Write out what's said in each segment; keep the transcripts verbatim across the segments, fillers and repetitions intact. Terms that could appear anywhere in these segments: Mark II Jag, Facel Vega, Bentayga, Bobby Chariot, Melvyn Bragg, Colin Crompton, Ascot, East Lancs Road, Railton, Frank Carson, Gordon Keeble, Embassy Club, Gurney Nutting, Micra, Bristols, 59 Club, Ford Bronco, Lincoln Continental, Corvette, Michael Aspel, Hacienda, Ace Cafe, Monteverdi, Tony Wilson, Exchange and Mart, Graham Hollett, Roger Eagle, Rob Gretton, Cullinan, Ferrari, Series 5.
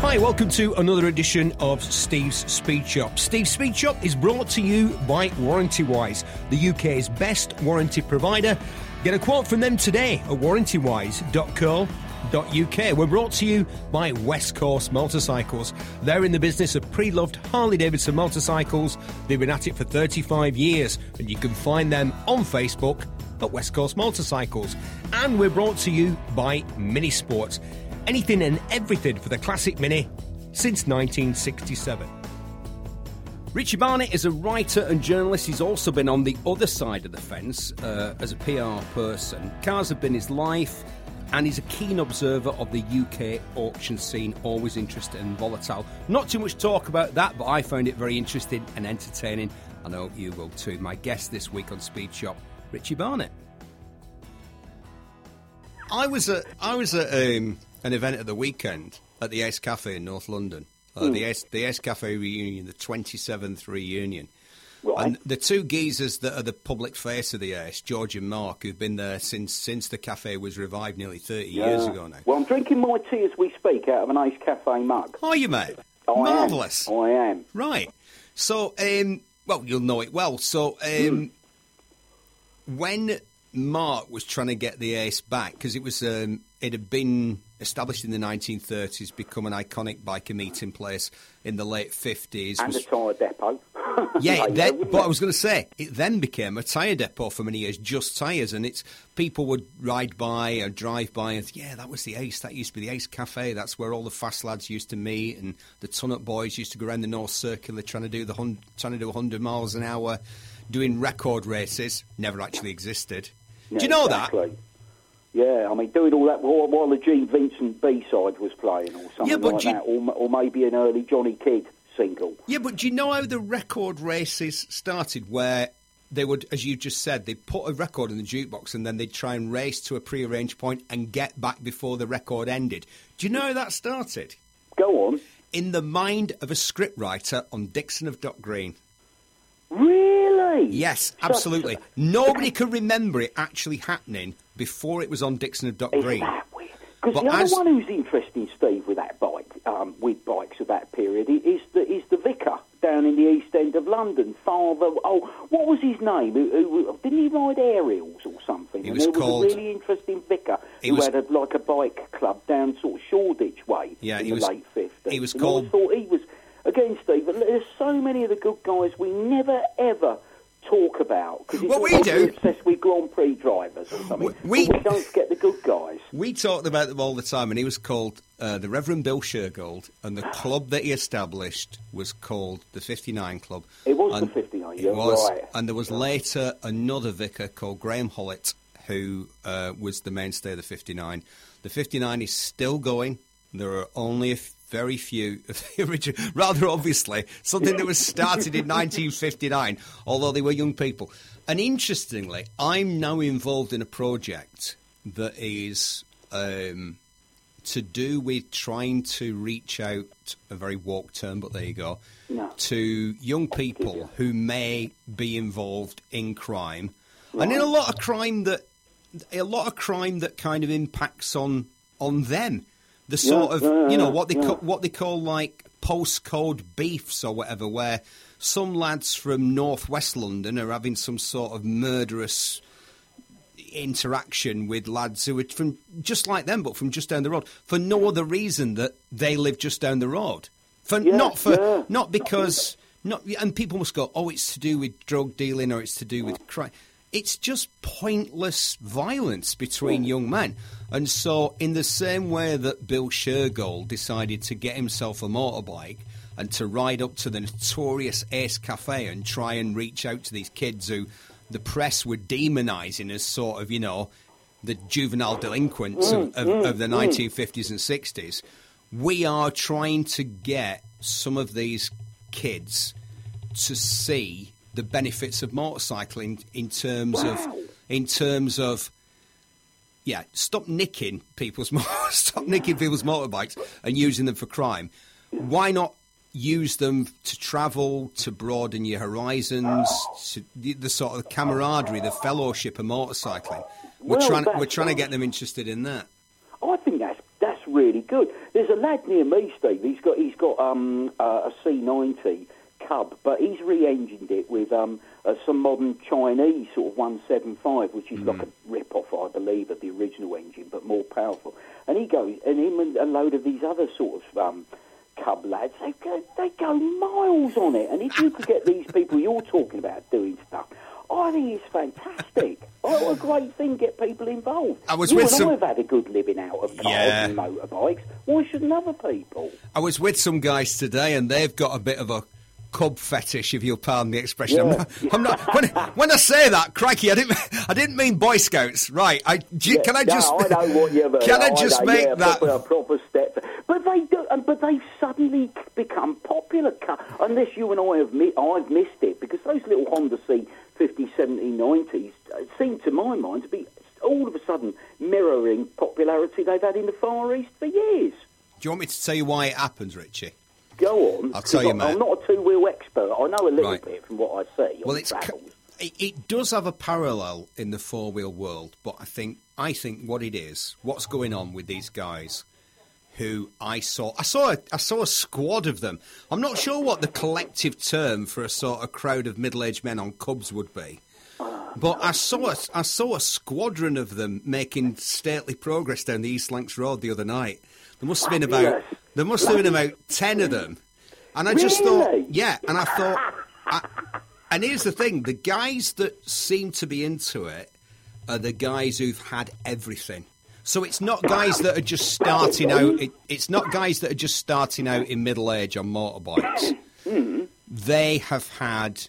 Hi, welcome to another edition of Steve's Speed Shop. Steve's Speed Shop is brought to you by WarrantyWise, the U K's best warranty provider. Get a quote from them today at warranty wise dot co dot U K. We're brought to you by West Coast Motorcycles. They're in the business of pre-loved Harley-Davidson motorcycles. They've been at it for thirty-five years, and you can find them on Facebook at West Coast Motorcycles. And we're brought to you by Mini Sports. Anything and everything for the classic Mini since nineteen sixty-seven. Richie Barnett is a writer and journalist. He's also been on the other side of the fence uh, as a P R person. Cars have been his life, and he's a keen observer of the U K auction scene, always interested and volatile. Not too much talk about that, but I found it very interesting and entertaining, and I hope you will too. My guest this week on Speed Shop, Richie Barnett. I was at, I was at um, an event at the weekend at the Ace Cafe in North London. Uh, mm. the, Ace, the Ace Cafe reunion, the twenty-seventh reunion. Right. And the two geezers that are the public face of the Ace, George and Mark, who've been there since since the cafe was revived nearly thirty yeah. years ago now. Well, I'm drinking my tea as we speak out of an Ace Cafe mug. Are you, mate? I Marvellous. Am. I am. Right. So, um, well, you'll know it well. So, um, mm. when Mark was trying to get the Ace back, because it was um, it had been established in the nineteen thirties, become an iconic biker meeting place in the late fifties. And was, a tyre depot. Yeah, it then, but I was going to say, it then became a tyre depot for many years, just tyres, and it's people would ride by or drive by and yeah, that was the Ace, that used to be the Ace Cafe, that's where all the fast lads used to meet, and the ton-up boys used to go around the North Circular trying to do the trying to do one hundred miles an hour, doing record races, never actually existed. No, do you know exactly. that? Yeah, I mean, doing all that while, while the Gene Vincent B-side was playing or something yeah, like you... that, or, or maybe an early Johnny Kidd single. Yeah, but do you know how the record races started, where they would, as you just said, they'd put a record in the jukebox and then they'd try and race to a pre-arranged point and get back before the record ended? Do you know how that started? Go on. In the mind of a scriptwriter on Dixon of Dock Green. Really? Yes, absolutely. So, Nobody can remember it actually happening before it was on Dixon of Dock Green. Because the other as... one who's interesting, Steve, with that bike, um, with bikes of that period, is the is the vicar down in the East End of London. Father, oh, what was his name? Who, who, didn't he ride aerials or something? He was and there called... was a really interesting vicar who was... had a, like a bike club down sort of Shoreditch way yeah, in the was... late fifties. He was and called. I thought he was. Again, Steve, there's so many of the good guys we never, ever talk about. Because well, we do. Obsessed with Grand Prix drivers or something. We, we, we don't forget the good guys. We talked about them all the time, and he was called uh, the Reverend Bill Shergold, and the club that he established was called the fifty-nine Club. It was and the fifty-nine, yeah, it was, right. And there was later another vicar called Graham Hollett, who uh, was the mainstay of the fifty-nine. The fifty-nine is still going. There are only a very few of the original, rather obviously, something that was started in nineteen fifty-nine, although they were young people. And interestingly, I'm now involved in a project that is um, to do with trying to reach out, a very woke term, but there you go, no. to young people who may be involved in crime. Right. And in a lot of crime that, a lot of crime that kind of impacts on, on them. The sort yeah, of, yeah, you know, what they, yeah. co- what they call, like, postcode beefs or whatever, where some lads from northwest London are having some sort of murderous interaction with lads who are from just like them, but from just down the road, for no other reason that they live just down the road. For yeah, Not for yeah. not because... not. And people must go, oh, it's to do with drug dealing or it's to do with crime. It's just pointless violence between young men. And so in the same way that Bill Shergold decided to get himself a motorbike and to ride up to the notorious Ace Cafe and try and reach out to these kids who the press were demonising as sort of, you know, the juvenile delinquents of, of, of the nineteen fifties and sixties, we are trying to get some of these kids to see the benefits of motorcycling in terms wow. of, in terms of, yeah, stop nicking people's stop nicking people's motorbikes and using them for crime. Why not use them to travel, to broaden your horizons, to the, the sort of camaraderie, the fellowship of motorcycling? We're well, trying we're trying to get them interested in that. really good. There's a lad near me, Steve. He's got he's got um, uh, a C ninety Cub, but he's re-engined it with um, uh, some modern Chinese sort of one seventy-five, which is mm. like a rip-off, I believe, of the original engine, but more powerful. And he goes, and him and a load of these other sort of um, Cub lads, they go, they go miles on it. And if you could get these people you're talking about doing stuff, I think it's fantastic. Oh, what a great thing, get people involved. I was you with and some... I have had a good living out of cars yeah. and motorbikes. Why shouldn't other people? I was with some guys today, and they've got a bit of a cub fetish, if you'll pardon the expression. Yeah. I'm not, I'm not when, when I say that, crikey, I didn't I didn't mean Boy Scouts, right? I do, yeah, can I just no, I know what you mean. Can I just I know, make yeah, that a proper step? But they do, but they've suddenly become popular. Unless you and I have mi- I've missed it, because those little Honda C fifty, seventy, nineties seem to my mind to be all of a sudden mirroring popularity they've had in the Far East for years. Do you want me to tell you why it happens, Richie? Go on. I'll tell you, mate. I'm not a two-wheel expert. I know a little right. bit from what I see. Well, it's ca- it, it does have a parallel in the four-wheel world, but I think I think what it is, what's going on with these guys, who I saw, I saw, a, I saw a squad of them. I'm not sure what the collective term for a sort of crowd of middle-aged men on Cubs would be, but I saw, a, I saw a squadron of them making stately progress down the East Lancs Road the other night. There must have been about. There must have been about ten of them. And I just really? thought, yeah, and I thought, I, and here's the thing, the guys that seem to be into it are the guys who've had everything. So it's not guys that are just starting out, it, it's not guys that are just starting out in middle age on motorbikes. Mm. They have had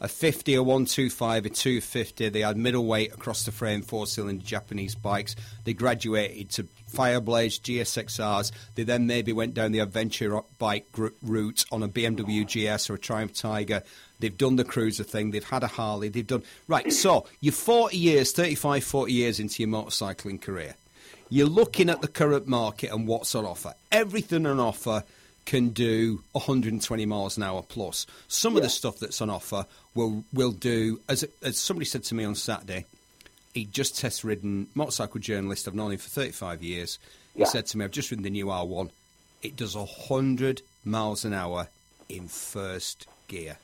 a fifty, a one twenty-five, a two fifty, they had middleweight across the frame, four-cylinder Japanese bikes, they graduated to Fireblades, G S X Rs, they then maybe went down the adventure bike route on a B M W G S or a Triumph Tiger, they've done the cruiser thing, they've had a Harley, they've done... Right, so you're forty years, thirty-five, forty years into your motorcycling career. You're looking at the current market and what's on offer. Everything on offer can do one hundred twenty miles an hour plus. Some yeah. of the stuff that's on offer will will do, as as somebody said to me on Saturday, he just test-ridden motorcycle journalist, I've known him for thirty-five years, yeah. he said to me, I've just ridden the new R one, it does one hundred miles an hour in first gear.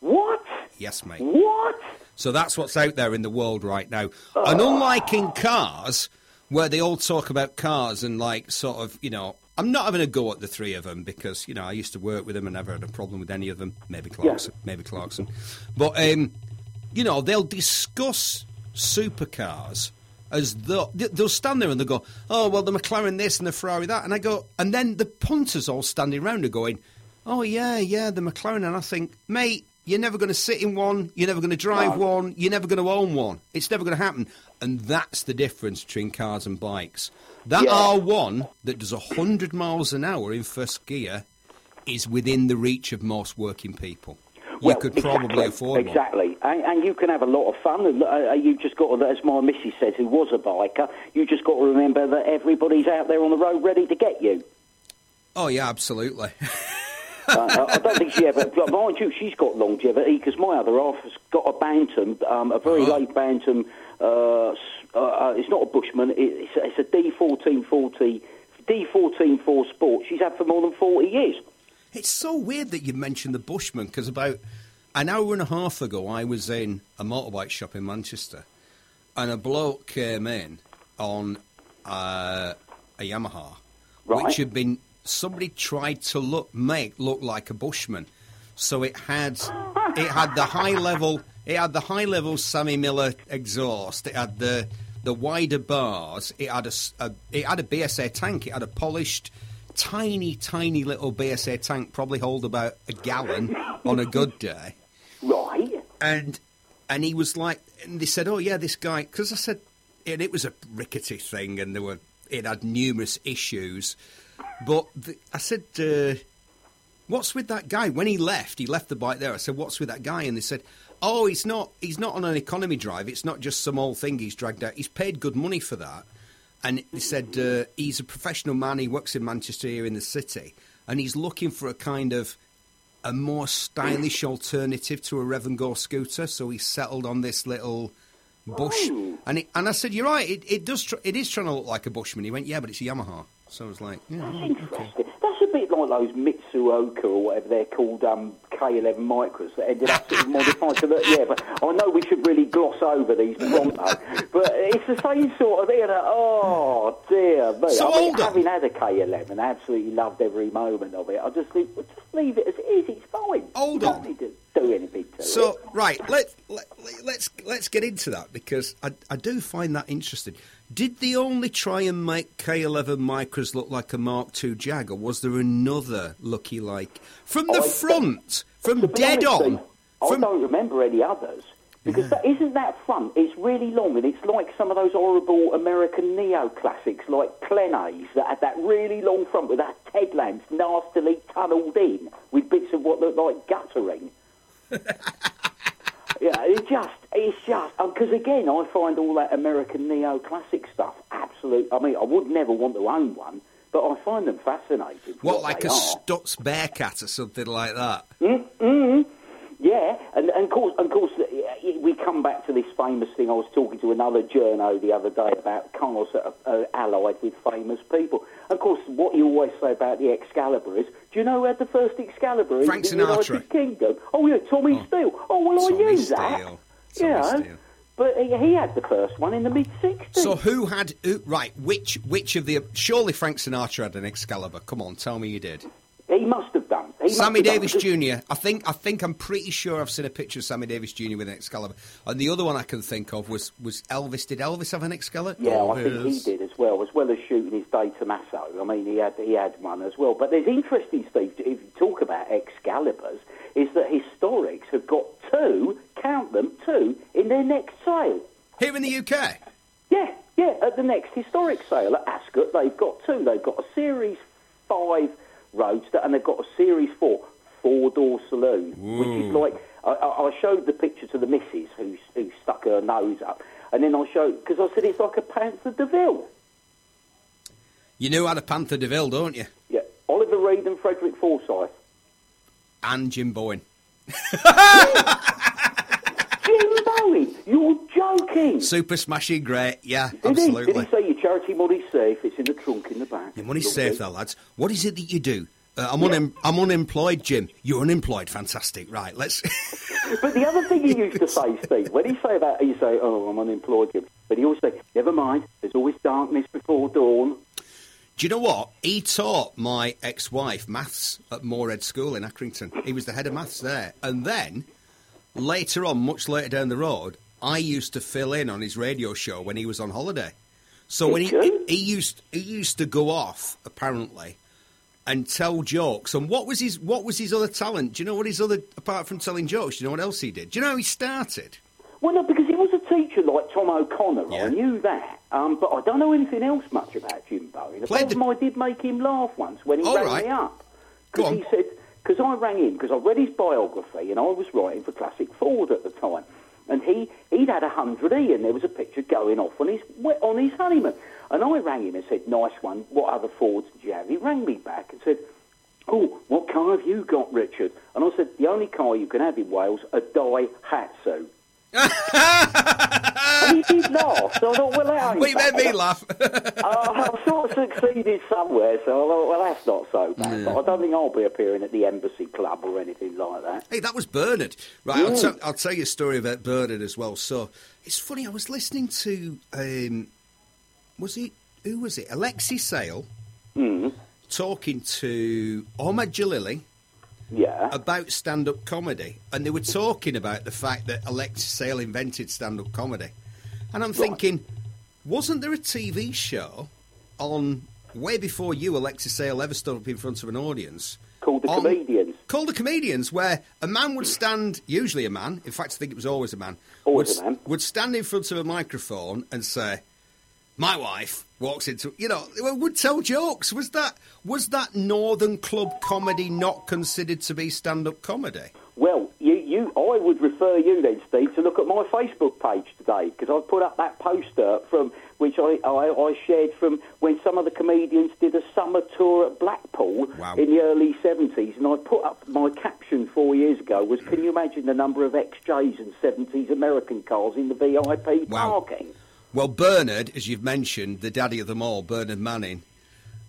What? Yes, mate. What? So that's what's out there in the world right now. Oh. And unlike in cars, where they all talk about cars and, like, sort of, you know, I'm not having a go at the three of them because, you know, I used to work with them and never had a problem with any of them. Maybe Clarkson. Yeah. Maybe Clarkson. But, um, you know, they'll discuss supercars as though... They'll stand there and they'll go, oh, well, the McLaren this and the Ferrari that. And I go... And then the punters all standing around are going, oh, yeah, yeah, the McLaren. And I think, mate, you're never going to sit in one. You're never going to drive no. one. You're never going to own one. It's never going to happen. And that's the difference between cars and bikes. That yeah. R one that does one hundred miles an hour in first gear is within the reach of most working people. You well, could exactly, probably afford exactly. one. Exactly. And, and you can have a lot of fun. And, uh, you just got to, as my missus says, who was a biker, you just got to remember that everybody's out there on the road ready to get you. Oh, yeah, absolutely. uh, I don't think she ever... Mind you, she's got longevity, because my other half has got a Bantam, um, a very uh-huh. late Bantam... Uh, Uh, it's not a Bushman, it's, it's a D fourteen forty, D fourteen four Sport she's had for more than forty years. It's so weird that you mentioned the Bushman, because about an hour and a half ago I was in a motorbike shop in Manchester and a bloke came in on uh, a Yamaha, right. which had been, somebody tried to look make look like a Bushman. So it had it had the high level it had the high level Sammy Miller exhaust. It had the the wider bars. It had a, a it had a B S A tank. It had a polished, tiny, tiny little B S A tank, probably hold about a gallon on a good day. Right. And and he was like, and they said, oh yeah, this guy, because I said, and it was a rickety thing, and there were it had numerous issues, but the, I said. Uh, What's with that guy? When he left, he left the bike there. I said, what's with that guy? And they said, oh, he's not he's not on an economy drive. It's not just some old thing he's dragged out. He's paid good money for that. And they said, uh, he's a professional man. He works in Manchester here in the city. And he's looking for a kind of a more stylish alternative to a rev and go scooter. So he settled on this little bush. Oh. And it, and I said, you're right, it, it does. Tr- it is trying to look like a Bushman. He went, yeah, but it's a Yamaha. So I was like, yeah. That's right, interesting. Okay. That's a bit like those Mitsuoka or whatever they're called, um, K eleven Micras that ended up sort of modified to look, yeah, but I know we should really gloss over these Bronto, but it's the same sort of thing. You know, oh, dear me. So I mean, having had a K eleven, I absolutely loved every moment of it. I just think, well, just leave it as it is, it's fine. Hold on. You don't need to do anything to so, it. So, right, let, let, let's, let's get into that, because I, I do find that interesting. Did they only try and make K eleven Micras look like a Mark two Jag, or was there another looky-like? From the oh, front, from dead on... Thing, from... I don't remember any others, because yeah. that isn't that fun. It's really long, and it's like some of those horrible American neo-classics, like Plenes, that had that really long front with that headlamps nastily tunnelled in, with bits of what looked like guttering. Yeah, it just, it's just, because um, again, I find all that American neo-classic stuff absolute. I mean, I would never want to own one, but I find them fascinating. What, what like a are. Stutz Bearcat or something like that? Mm-hmm. Yeah, and, and, of course, and of course, we come back to this famous thing. I was talking to another journo the other day about cars that are uh, allied with famous people. Of course, what you always say about the Excalibur is, do you know who had the first Excalibur in Frank Sinatra. The United Kingdom? Oh, yeah, Tommy oh. Steele. Oh, well, Tommy I knew Steele. that. Tommy you know, Steele. But he, he had the first one in the mid-sixties. So who had... Who, right, which which of the... Surely Frank Sinatra had an Excalibur. Come on, tell me you did. He must have done. He Sammy Davis done. Junior I think. I think. I'm pretty sure I've seen a picture of Sammy Davis Junior with an Excalibur. And the other one I can think of was, was Elvis. Did Elvis have an Excalibur? Yeah, Elvis. I think he did as well. As well as shooting his day Tommaso. I mean, he had he had one as well. But there's interesting, Steve. If you talk about Excaliburs, is that historics have got two. Count them two in their next sale. Here in the U K. Yeah, yeah. At the next historic sale at Ascot, they've got two. They've got a Series Five. Roadster, and they've got a Series four four-door saloon, Ooh. Which is like I, I showed the picture to the missus who, who stuck her nose up, and then I showed because I said it's like a Panther Deville. You know how to Panther Deville, don't you? Yeah, Oliver Reed and Frederick Forsyth, and Jim Bowen. Jim Bowen, you're joking! Super smashing, great, yeah, did absolutely. He, did he say your charity money's safe? It's in the trunk in the back. Your money's safe, though, lads. What is it that you do? Uh, I'm, yeah. unem- I'm unemployed, Jim. You're unemployed, fantastic. Right, let's. But the other thing he used to say, Steve, when he say that, he say, "Oh, I'm unemployed, Jim," but he always say, "Never mind. There's always darkness before dawn." Do you know what? He taught my ex-wife maths at Moorhead School in Accrington. He was the head of maths there, and then. Later on, much later down the road, I used to fill in on his radio show when he was on holiday. So when he, he used he used to go off apparently and tell jokes. And what was his what was his other talent? Do you know what his other apart from telling jokes? Do you know what else he did? Do you know how he started? Well, no, because he was a teacher like Tom O'Connor. Yeah. I knew that, um, but I don't know anything else much about Jim Bowen. The... I did make him laugh once when he All rang right. me up because he said. Because I rang him, because I read his biography, and I was writing for Classic Ford at the time. And he, he'd had a one hundred E, and there was a picture going off on his on his honeymoon. And I rang him and said, nice one, what other Fords did you have? He rang me back and said, oh, what car have you got, Richard? And I said, the only car you can have in Wales, a Daihatsu. And he did laugh, so I thought, well, that ain't well, you made me laugh. uh, I've sort of succeeded somewhere, so I thought, well, that's not so bad. Yeah. But I don't think I'll be appearing at the Embassy Club or anything like that. Hey, that was Bernard. Right, yeah. I'll, t- I'll tell you a story about Bernard as well. So, it's funny, I was listening to, um, was he, who was it? Alexei Sayle mm. talking to Omar Jalili. Yeah. About stand-up comedy, and they were talking about the fact that Alexei Sayle invented stand-up comedy, and I'm right. thinking, wasn't there a T V show on way before you, Alexei Sayle, ever stood up in front of an audience called The on, Comedians? Called The Comedians, where a man would stand, usually a man. In fact, I think it was always a man. Always would, a man would stand in front of a microphone and say, "My wife." Walks into, you know, would tell jokes. Was that was that Northern Club comedy not considered to be stand-up comedy? Well, you, you I would refer you then, Steve, to look at my Facebook page today, because I put up that poster from which I, I, I shared from when some of the comedians did a summer tour at Blackpool wow. in the early seventies, and I put up my caption four years ago was, can you imagine the number of X Js and seventies American cars in the V I P wow. parking? Well, Bernard, as you've mentioned, the daddy of them all, Bernard Manning,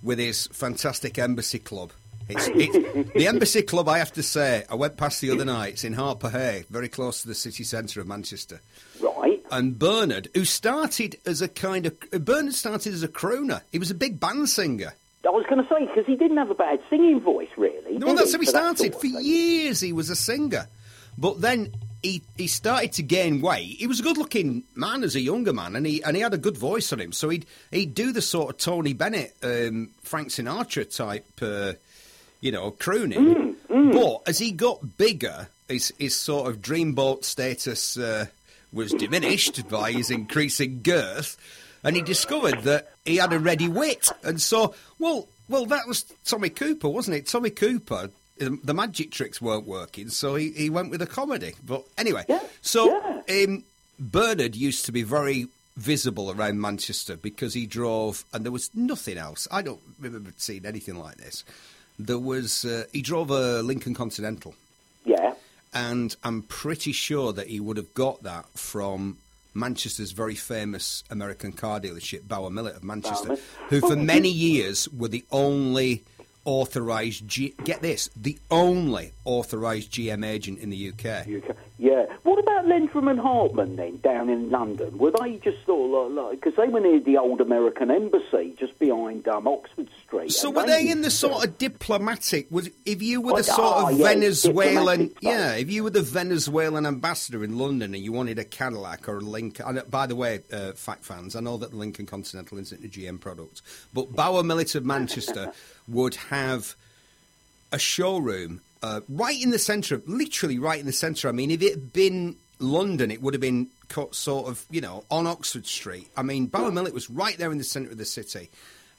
with his fantastic Embassy Club. It's, it's, the Embassy Club, I have to say, I went past the other night. It's in Harper Hay, very close to the city centre of Manchester. Right. And Bernard, who started as a kind of... Bernard started as a crooner. He was a big band singer. I was going to say, because he didn't have a bad singing voice, really. No, that's he? how he started. For years he was a singer. But then he he started to gain weight. He was a good-looking man as a younger man, and he and he had a good voice on him. So he'd, he'd do the sort of Tony Bennett, um, Frank Sinatra type... Uh, you know, crooning. Mm, mm. But as he got bigger, his, his sort of dreamboat status uh, was diminished by his increasing girth, and he discovered that he had a ready wit. And so, well, well, that was Tommy Cooper, wasn't it? Tommy Cooper, the magic tricks weren't working, so he, he went with a comedy. But anyway, yeah, so yeah. Um, Bernard used to be very... visible around Manchester because he drove, and there was nothing else. I don't remember seeing anything like this. There was, uh, he drove a Lincoln Continental. Yeah. And I'm pretty sure that he would have got that from Manchester's very famous American car dealership, Bauer Millett of Manchester, Bauer. who for many years were the only authorised, G- get this, the only authorised G M agent in the U K. U K. Yeah. What about Lindrum and Hartman then, down in London? Were they just sort of like, because they were near the old American embassy, just behind um, Oxford Street. So were they, they in the sort of diplomatic, was, if you were the sort oh, of yeah, Venezuelan, yeah, if you were the Venezuelan ambassador in London and you wanted a Cadillac or a Lincoln, by the way, uh, fact fans, I know that the Lincoln Continental isn't a G M product, but Bauer Millett of Manchester would have a showroom uh, right in the centre, literally right in the centre. I mean, if it had been London, it would have been sort of, you know, on Oxford Street. I mean, Bauer Millett was right there in the centre of the city.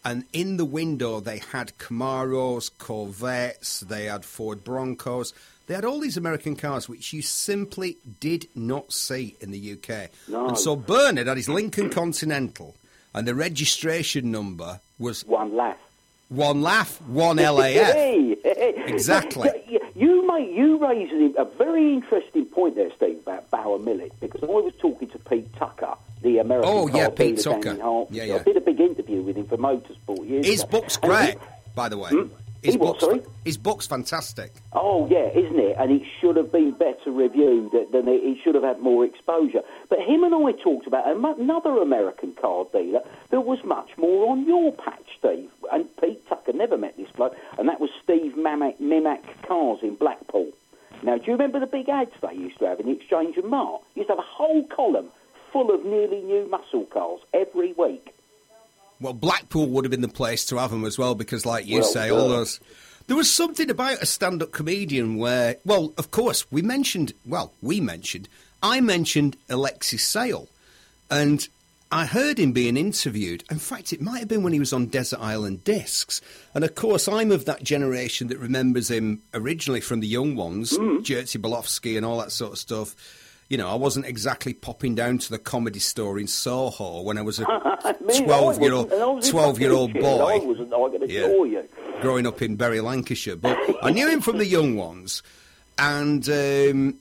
And in the window, they had Camaros, Corvettes, they had Ford Broncos. They had all these American cars which you simply did not see in the U K. No. And so Bernard had his Lincoln Continental, and the registration number was... One left. One laugh, one L A F. Hey, hey. Exactly. You mate, you raised a very interesting point there, Steve, about Bauer Millett, because I was talking to Pete Tucker, the American oh, car yeah, Pete Tucker. Yeah, yeah. I did a big interview with him for Motorsport years His ago. book's great, he, by the way. Hmm? His, what, book's, sorry? his book's fantastic. Oh, yeah, isn't it? And it should have been better reviewed than it, it should have had more exposure. But him and I talked about another American car dealer that was much more on your patch, Steve. And Pete Tucker never met this bloke, and that was Steve Mamak, Mimak Cars in Blackpool. Now, do you remember the big ads they used to have in the Exchange and Mart? Used to have a whole column full of nearly new muscle cars every week. Well, Blackpool would have been the place to have them as well, because, like you well, say, all those... There was something about a stand-up comedian where... Well, of course, we mentioned... Well, we mentioned... I mentioned Alexei Sayle, and I heard him being interviewed. In fact, it might have been when he was on Desert Island Discs. And, of course, I'm of that generation that remembers him originally from the young ones, mm. Jerzy Bolofsky and all that sort of stuff. You know, I wasn't exactly popping down to the Comedy Store in Soho when I was a twelve-year-old boy. I wasn't going to draw you. Growing up in Bury, Lancashire. But I knew him from the young ones. And um,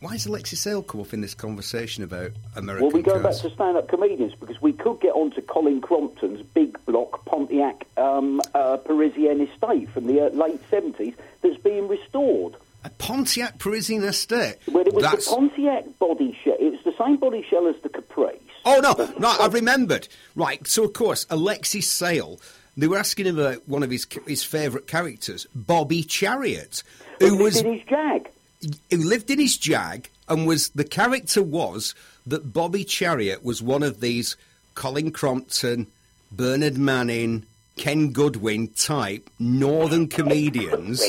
why has Alexei Sayle come up in this conversation about American cars? Well, we go back to stand-up comedians, because we could get on to Colin Crompton's big block Pontiac um, uh, Parisian estate from the uh, late seventies that's being restored. A Pontiac Parisian estate. Well, it was That's... the Pontiac body shell. It was the same body shell as the Caprice. Oh, no, no, right, I've remembered. Right, so, of course, Alexei Sayle, they were asking him about one of his his favourite characters, Bobby Chariot, who lived was... lived in his Jag. Who lived in his Jag, and was the character was that Bobby Chariot was one of these Colin Crompton, Bernard Manning, Ken Goodwin type northern comedians...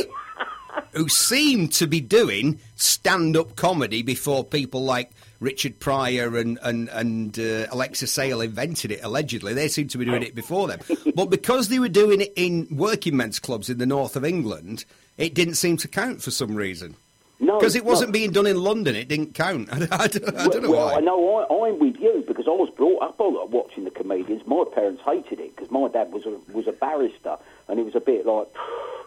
who seemed to be doing stand-up comedy before people like Richard Pryor and and, and uh, Alexei Sayle invented it, allegedly. They seemed to be doing it before them. But because they were doing it in working men's clubs in the north of England, it didn't seem to count for some reason. No, because it wasn't no. being done in London, it didn't count. I, I, I don't well, know well, why. I know I, I'm with you because I was brought up on watching The Comedians. My parents hated it because my dad was a, was a barrister, and it was a bit like,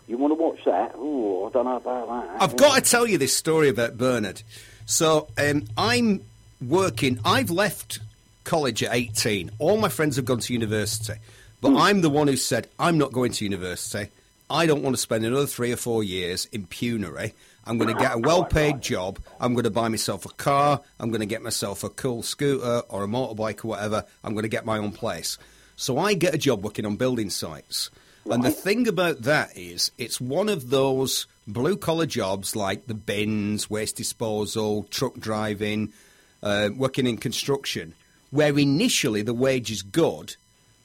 you want to watch that? Oh, I don't know about that. I've yeah. got to tell you this story about Bernard. So um, I'm working. I've left college at eighteen. All my friends have gone to university, but mm. I'm the one who said I'm not going to university. I don't want to spend another three or four years in peonery. I'm going to get a well-paid job. I'm going to buy myself a car. I'm going to get myself a cool scooter or a motorbike or whatever. I'm going to get my own place. So I get a job working on building sites. And the thing about that is it's one of those blue-collar jobs like the bins, waste disposal, truck driving, uh, working in construction, where initially the wage is good,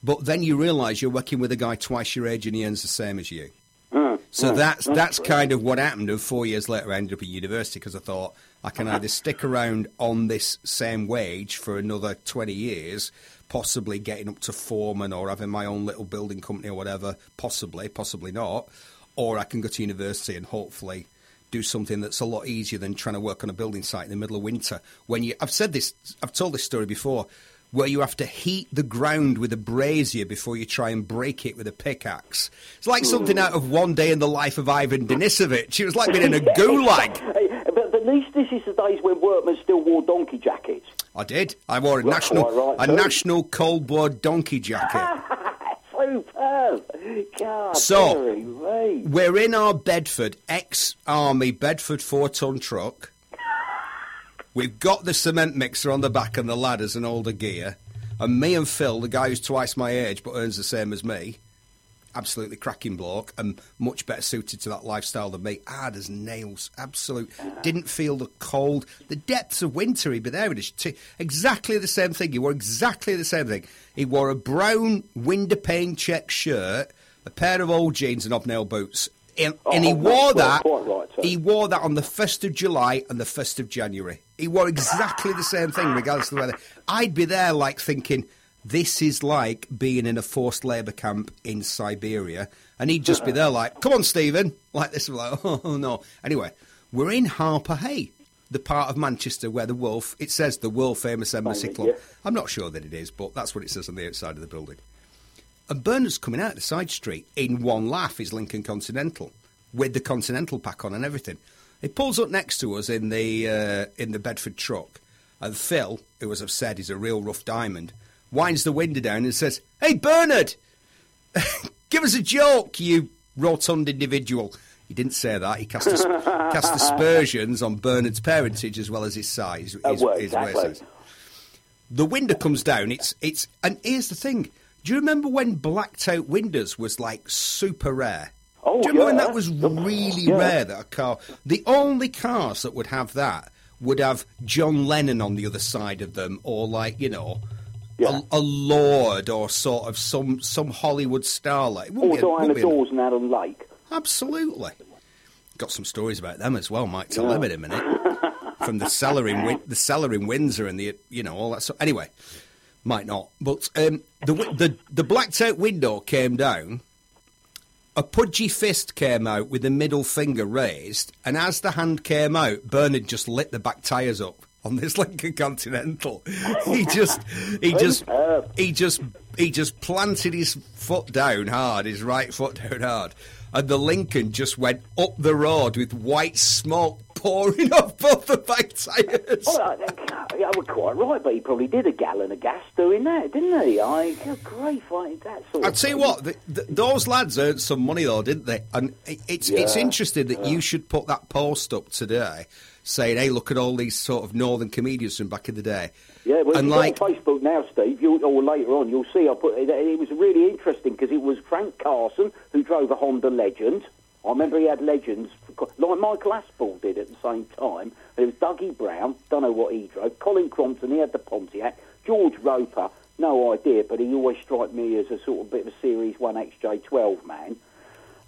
but then you realise you're working with a guy twice your age and he earns the same as you. So yeah, that's that's, that's kind of what happened. And four years later, I ended up at university because I thought I can either stick around on this same wage for another twenty years, possibly getting up to foreman or having my own little building company or whatever, possibly, possibly not, or I can go to university and hopefully do something that's a lot easier than trying to work on a building site in the middle of winter. When you, I've said this, I've told this story before, where you have to heat the ground with a brazier before you try and break it with a pickaxe. It's like something out of One Day in the Life of Ivan Denisovich. It was like being in a gulag. But at least this is the days when workmen still wore donkey jackets. I did. I wore a right, national right, right, a national Cold War donkey jacket. Superb. God, so, we're in our Bedford, ex-army Bedford four-ton truck. We've got the cement mixer on the back and the lad as an older gear. And me and Phil, the guy who's twice my age but earns the same as me, absolutely cracking bloke and much better suited to that lifestyle than me, hard as nails, absolute. Didn't feel the cold, the depths of winter, he'd be there with his t- exactly the same thing. He wore exactly the same thing. He wore a brown window-pane check shirt, a pair of old jeans and hobnail boots. And, oh, and he wore that. Right, he wore that on the first of July and the first of January. He wore exactly the same thing, regardless of the weather. I'd be there, like thinking, this is like being in a forced labour camp in Siberia, and he'd just be there, like, "Come on, Stephen!" Like this, like, "Oh no." Anyway, we're in Harper Hay, the part of Manchester where the Wolf. It says the world-famous Embassy Club. Yeah. I'm not sure that it is, but that's what it says on the outside of the building. And Bernard's coming out the side street in one laugh, his Lincoln Continental, with the Continental pack on and everything. He pulls up next to us in the uh, in the Bedford truck, and Phil, who, as I've said, is a real rough diamond, winds the window down and says, "Hey, Bernard, give us a joke, you rotund individual." He didn't say that. He cast, as- cast aspersions on Bernard's parentage as well as his size. His, his, his size. The window comes down. It's it's and here's the thing. Do you remember when blacked-out windows was, like, super rare? Oh, Do you remember yeah. when that was really yeah. rare, that a car... The only cars that would have that would have John Lennon on the other side of them or, like, you know, yeah. a, a lord or sort of some, some Hollywood starlight. Or Diana Dawes and Adam Lake. Absolutely. Got some stories about them as well, Mike. Tell yeah. them in a minute. From the cellar in Win- the cellar in Windsor and, the you know, all that stuff. So- anyway... Might not, but um, the, the the blacked-out window came down, a pudgy fist came out with the middle finger raised, and as the hand came out, Bernard just lit the back tyres up on this Lincoln Continental. He just, he just, he just, he just planted his foot down hard, his right foot down hard, and the Lincoln just went up the road with white smoke pouring off both the back tyres. Oh, yeah, we're quite right, but he probably did a gallon of gas doing that, didn't he? I great fighting that sort. I'll tell you what, the, the, those lads earned some money though, didn't they? And it, it's yeah, it's interesting that yeah. you should put that post up today, saying, "Hey, look at all these sort of northern comedians from back in the day." Yeah, well, and like, on Facebook now, Steve, you'll, or later on, you'll see. I put it, it was really interesting because it was Frank Carson who drove a Honda Legend. I remember he had legends, like Michael Aspel did at the same time. It was Dougie Brown, don't know what he drove. Colin Crompton, he had the Pontiac. George Roper, no idea, but he always struck me as a sort of bit of a Series one X J twelve man.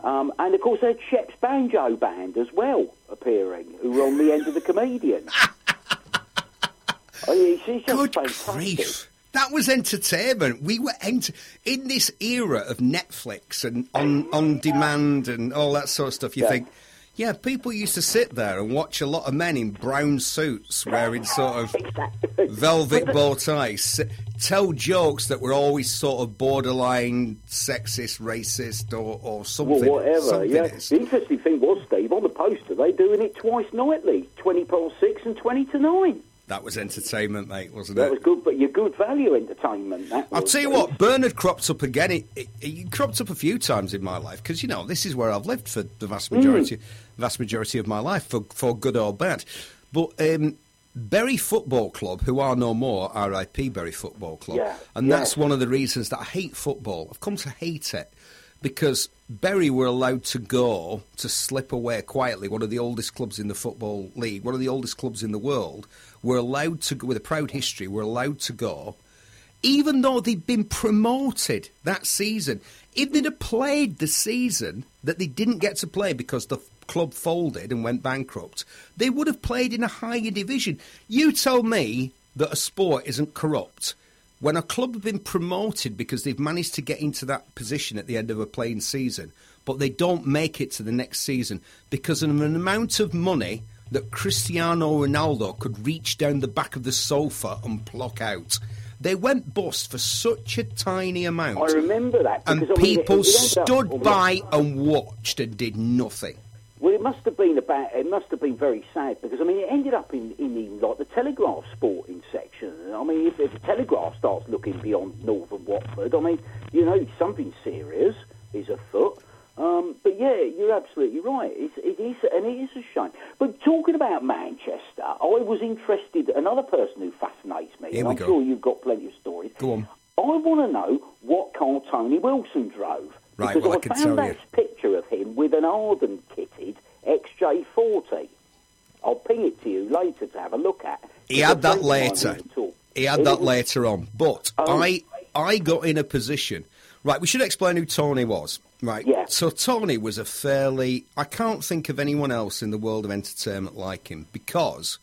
Um, and, of course, they had Shep's Banjo Band as well appearing, who were on the end of the Comedian. I mean, she's just Good fantastic. Grief. That was entertainment. We were ent- in this era of Netflix and on, on demand and all that sort of stuff. You yeah. think, Yeah, people used to sit there and watch a lot of men in brown suits wearing sort of exactly. velvet bow ties tell jokes that were always sort of borderline sexist, racist, or, or something. Well, whatever, something yeah. Is. The interesting thing was, Steve, on the poster, they're doing it twice nightly, twenty past six and twenty to nine. That was entertainment, mate, wasn't it? That was good, but your good value entertainment. That I'll was, tell you what, Bernard cropped up again. He, he, he cropped up a few times in my life because, you know, this is where I've lived for the vast majority mm. vast majority of my life, for, for good or bad. But um, Bury Football Club, who are no more, R I P Bury Football Club, yeah, and yeah. that's one of the reasons that I hate football. I've come to hate it because Bury were allowed to go to slip away quietly, one of the oldest clubs in the Football League, one of the oldest clubs in the world, were allowed to go, with a proud history, were allowed to go, even though they'd been promoted that season. If they'd have played the season that they didn't get to play because the f- club folded and went bankrupt, they would have played in a higher division. You tell me that a sport isn't corrupt. When a club have been promoted because they've managed to get into that position at the end of a playing season, but they don't make it to the next season because of an amount of money that Cristiano Ronaldo could reach down the back of the sofa and pluck out. They went bust for such a tiny amount. I remember that. And people I mean, stood up, by and watched and did nothing. Well, it must have been about. It must have been very sad because I mean, it ended up in, in, in like the Telegraph sporting section. I mean, if, if the Telegraph starts looking beyond Northern Watford, I mean, you know, something serious is afoot. Um, but yeah, you're absolutely right. It's, it is, and it is a shame. But talking about Manchester, I was interested. Another person who fascinates me. Here we and I'm go. sure you've got plenty of stories. Go on. I want to know what car Tony Wilson drove. Right, because well, I, I can found tell that you. picture of him with an Arden kitted X J forty. I'll ping it to you later to have a look at. He had that later. He had it that was... later on. But um, I I got in a position. Right, we should explain who Tony was. Right, yeah. So Tony was a fairly... I can't think of anyone else in the world of entertainment like him because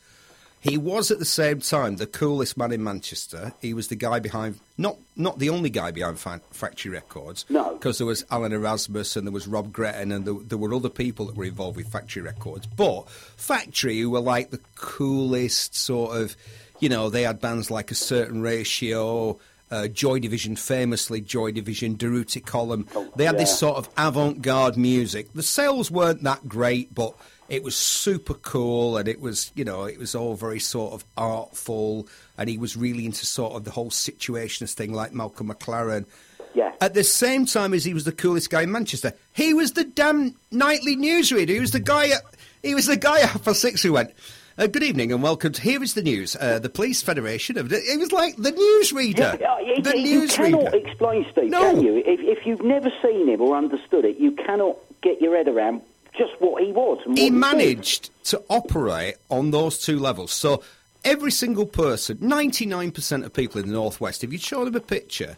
he was at the same time the coolest man in Manchester. He was the guy behind... Not not the only guy behind fa- Factory Records. No. Because there was Alan Erasmus and there was Rob Gretton and there, there were other people that were involved with Factory Records. But Factory, who were like the coolest sort of... You know, they had bands like A Certain Ratio... Uh, Joy Division, famously Joy Division, Deruti Column. They had yeah. this sort of avant-garde music. The sales weren't that great, but it was super cool, and it was, you know, it was all very sort of artful, and he was really into sort of the whole situations thing, like Malcolm McLaren. Yeah. At the same time as he was the coolest guy in Manchester, he was the damn nightly newsreader. He was the guy. At, he was the guy at half past six who went. Uh, good evening and welcome to... Here is the news. Uh, the Police Federation... of It was like the newsreader. Yeah, it, the it, news you cannot reader. explain, Steve, no. can you? If, if you've never seen him or understood it, you cannot get your head around just what he was. And what he, he managed did. to operate on those two levels. So every single person, ninety-nine percent of people in the Northwest, if you show them a picture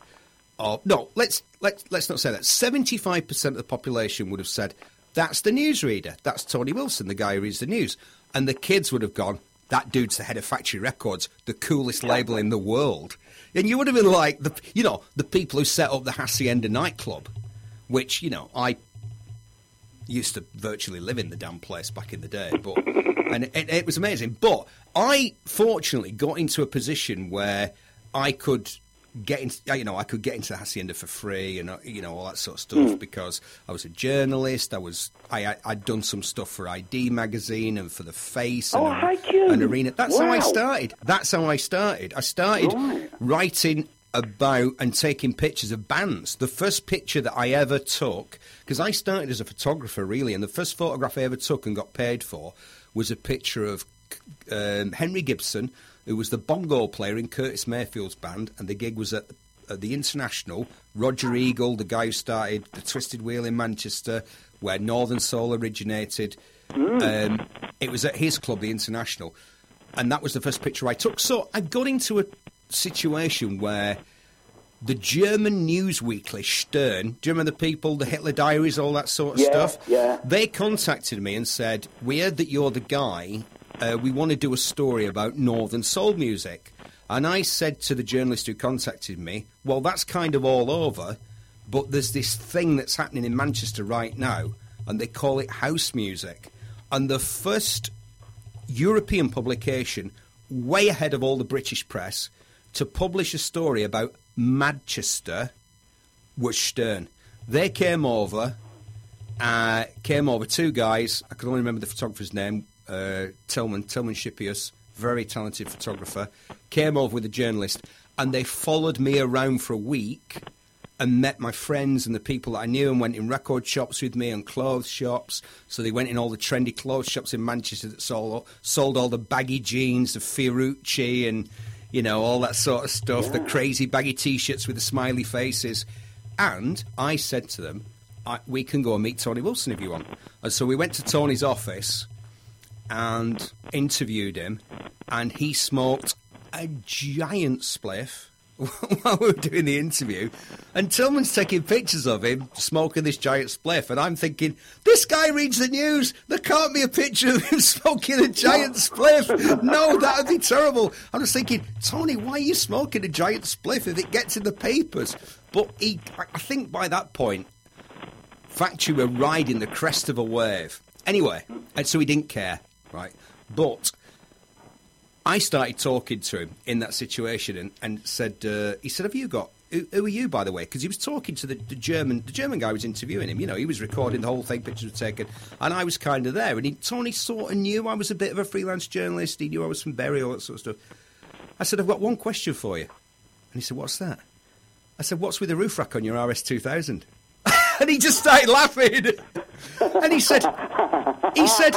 of... No, let's, let's, let's not say that. seventy-five percent of the population would have said, that's the newsreader. That's Tony Wilson, the guy who reads the news. And the kids would have gone, that dude's the head of Factory Records, the coolest label in the world. And you would have been like, the, you know, the people who set up the Hacienda nightclub, which, you know, I used to virtually live in the damn place back in the day. But and it, it was amazing. But I, fortunately, got into a position where I could... Get into, you know, I could get into the Hacienda for free, and you know all that sort of stuff mm. because I was a journalist. I was, I, I'd done some stuff for I D magazine and for The Face. And, oh, a, you. and Arena. That's wow. how I started. That's how I started. I started right. writing about and taking pictures of bands. The first picture that I ever took, because I started as a photographer really, and the first photograph I ever took and got paid for was a picture of um, Henry Gibson, who was the bongo player in Curtis Mayfield's band, and the gig was at, at the International. Roger Eagle, the guy who started the Twisted Wheel in Manchester, where Northern Soul originated. Mm. Um, it was at his club, the International, and that was the first picture I took. So I got into a situation where the German news weekly Stern, do you remember the people, the Hitler Diaries, all that sort of yeah, stuff? Yeah. They contacted me and said, we heard that you're the guy... Uh, we want to do a story about Northern Soul music. And I said to the journalist who contacted me, well, that's kind of all over, but there's this thing that's happening in Manchester right now, and they call it house music. and the first European publication, way ahead of all the British press, to publish a story about Manchester was Stern. They came over, uh, came over, two guys, I can only remember the photographer's name, uh, Tillman, Tillman Shippius, very talented photographer, came over with a journalist, and they followed me around for a week and met my friends and the people that I knew and went in record shops with me and clothes shops. So they went in all the trendy clothes shops in Manchester that sold, sold all the baggy jeans, the Fiorucci and, you know, all that sort of stuff, yeah. The crazy baggy T-shirts with the smiley faces. And I said to them, I, we can go and meet Tony Wilson if you want. And so we went to Tony's office and interviewed him, and he smoked a giant spliff while we were doing the interview, and Tillman's taking pictures of him smoking this giant spliff, and I'm thinking, this guy reads the news, there can't be a picture of him smoking a giant spliff. No, that would be terrible. I'm just thinking, Tony, why are you smoking a giant spliff if it gets in the papers? But he, I think by that point, Factory were riding the crest of a wave. Anyway, and so he didn't care, right? But I started talking to him in that situation and, and said, uh, he said, have you got, who, who are you, by the way? Because he was talking to the, the German, the German guy was interviewing him, you know, he was recording the whole thing, pictures were taken, and I was kind of there. And he, Tony sort of knew I was a bit of a freelance journalist, he knew I was from Bury, all that sort of stuff. I said, I've got one question for you. And he said, what's that? I said, what's with the roof rack on your R S two thousand? And he just started laughing. And he said, he said,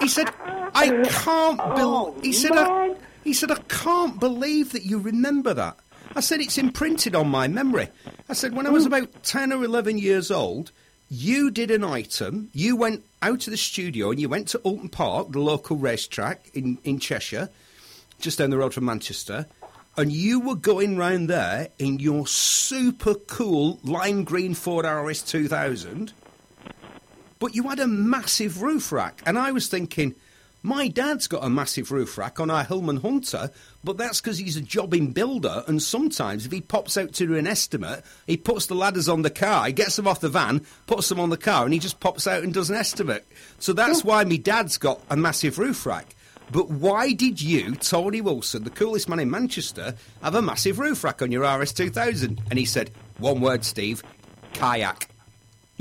he said, I can't believe. Oh, he said, I, he said, I can't believe that you remember that. I said, it's imprinted on my memory. I said, when I was about ten or eleven years old, you did an item. You went out of the studio and you went to Alton Park, the local racetrack in, in Cheshire, just down the road from Manchester, and you were going round there in your super cool lime green Ford R S two thousand, but you had a massive roof rack. And I was thinking, my dad's got a massive roof rack on our Hillman Hunter, but that's because he's a jobbing builder, and sometimes if he pops out to do an estimate, he puts the ladders on the car, he gets them off the van, puts them on the car, and he just pops out and does an estimate. So that's why my dad's got a massive roof rack. But why did you, Tony Wilson, the coolest man in Manchester, have a massive roof rack on your R S two thousand? And he said, one word, Steve, kayak.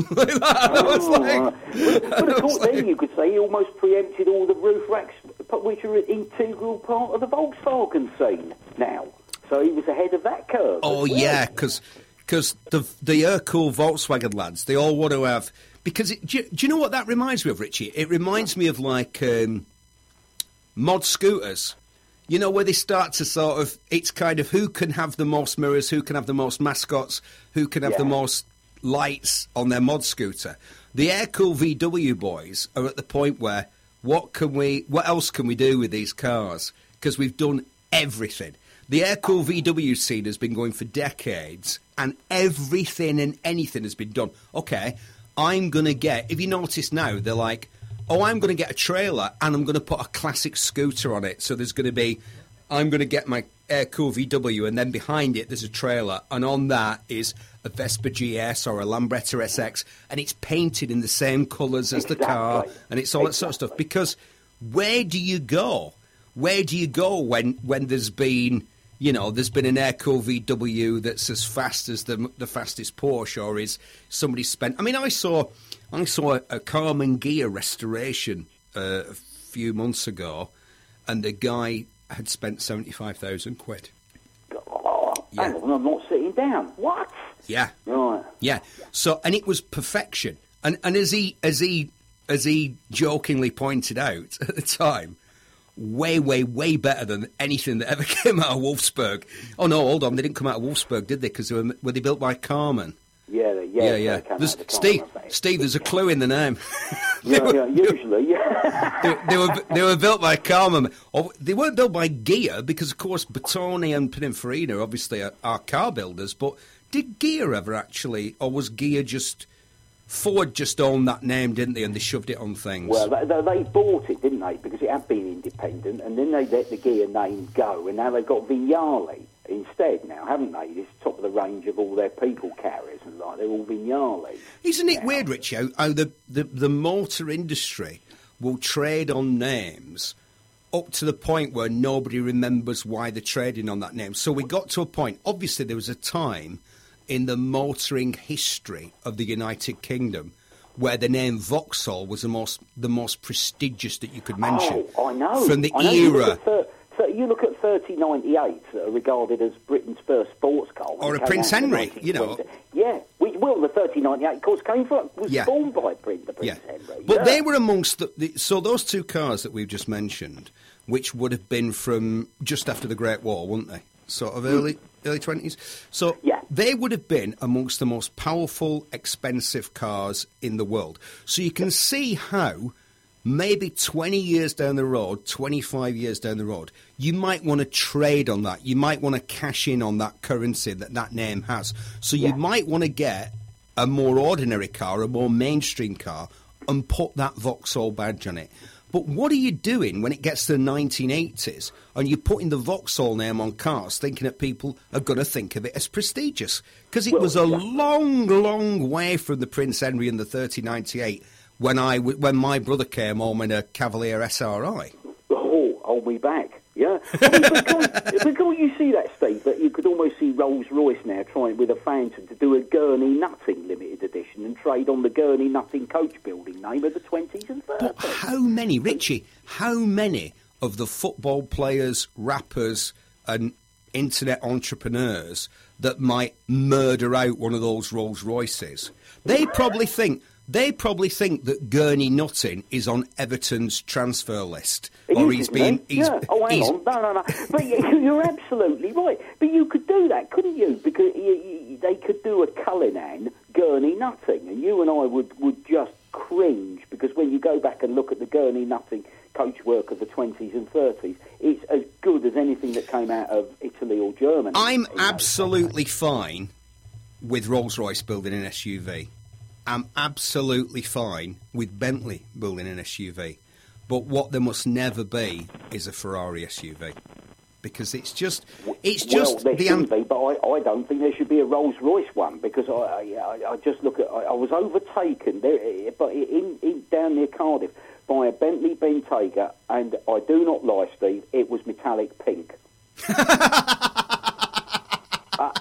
Like that, and oh, I was like, but, but I was like, thing you could say he almost preempted all the roof racks, which are an integral part of the Volkswagen scene now. So he was ahead of that curve. Oh yeah, because because the the air-cool Volkswagen lads, they all want to have. Because it, do, you, do you know what that reminds me of, Richie? It reminds me of like um, mod scooters. You know, where they start to sort of, it's kind of who can have the most mirrors, who can have the most mascots, who can have yeah. the most lights on their mod scooter. The air-cool V W boys are at the point where what can we, what else can we do with these cars? Because we've done everything. The air-cool V W scene has been going for decades, and everything and anything has been done. Okay, I'm going to get, if you notice now, they're like, oh, I'm going to get a trailer and I'm going to put a classic scooter on it. So there's going to be, I'm going to get my air-cool V W, and then behind it there's a trailer, and on that is a Vespa G S or a Lambretta S X, and it's painted in the same colours as exactly. the car, and it's all exactly. that sort of stuff. Because where do you go? Where do you go when, when there's been, you know, there's been an air-cool V W that's as fast as the the fastest Porsche, or is somebody spent? I mean, I saw I saw a Carmen Ghia restoration uh, a few months ago, and the guy had spent seventy-five thousand quid. Oh, yeah. I'm not sitting down. What? Yeah. Right. Yeah. So, and it was perfection. And and as he as he as he jokingly pointed out at the time, way way way better than anything that ever came out of Wolfsburg. Oh no, hold on, they didn't come out of Wolfsburg, did they? Because they were, were they built by Carmen? Yeah, they, yeah, yeah. yeah. They there's, Steve, Steve, there's a clue in the name. yeah, were, yeah, usually, yeah. they, they were they were built by Carmen. Or they weren't built by Ghia, because of course Bertone and Pininfarina obviously are, are car builders, but. Did Ghia ever actually, or was Ghia just, Ford just owned that name, didn't they, and they shoved it on things? Well, they, they bought it, didn't they, because it had been independent, and then they let the Ghia name go, and now they've got Vignale instead now, haven't they? It's top of the range of all their people carriers and like, they're all Vignale. Isn't it now weird, Richie, how the, the, the motor industry will trade on names up to the point where nobody remembers why they're trading on that name. So we got to a point. Obviously, there was a time in the motoring history of the United Kingdom where the name Vauxhall was the most the most prestigious that you could mention. Oh, I know. From the I know. era... So you look at thirty ninety-eight that are regarded as Britain's first sports car. Or a Prince Henry, you know. Yeah, we, well, the thirty ninety-eight, of course, came from, was yeah. born by Prince, the Prince yeah. Henry. But yeah. they were amongst the, the... So those two cars that we've just mentioned, which would have been from just after the Great War, wouldn't they? Sort of early mm. early twenties. So yeah. they would have been amongst the most powerful, expensive cars in the world. So you can see how... Maybe twenty years down the road, twenty-five years down the road, you might want to trade on that. You might want to cash in on that currency that that name has. So you yeah. might want to get a more ordinary car, a more mainstream car, and put that Vauxhall badge on it. But what are you doing when it gets to the nineteen eighties and you're putting the Vauxhall name on cars thinking that people are going to think of it as prestigious? Because it well, was a yeah. long, long way from the Prince Henry and the thirty ninety-eight When I, when my brother came home in a Cavalier S R I. Oh, hold me back, yeah. I mean, because, because you see that, Steve, that you could almost see Rolls-Royce now trying with a fountain to do a Gurney Nutting limited edition and trade on the Gurney Nutting coach building name of the twenties and thirties. But how many, Richie, how many of the football players, rappers and internet entrepreneurs that might murder out one of those Rolls-Royces, they probably think... They probably think that Gurney Nutting is on Everton's transfer list. It or is, he's been... He's, yeah. Oh, hang he's... on. No, no, no. But you're absolutely right. But you could do that, couldn't you? Because you, you, they could do a Cullinan Gurney Nutting, and you and I would, would just cringe, because when you go back and look at the Gurney Nutting coachwork of the twenties and thirties, it's as good as anything that came out of Italy or Germany. I'm absolutely fine with Rolls-Royce building an S U V. I'm absolutely fine with Bentley building an S U V. But what there must never be is a Ferrari S U V. Because it's just... It's well, just there the should am- be, but I, I don't think there should be a Rolls-Royce one, because I I, I just look at... I, I was overtaken there, but in, in down near Cardiff by a Bentley Bentayga, and I do not lie, Steve, it was metallic pink. Uh,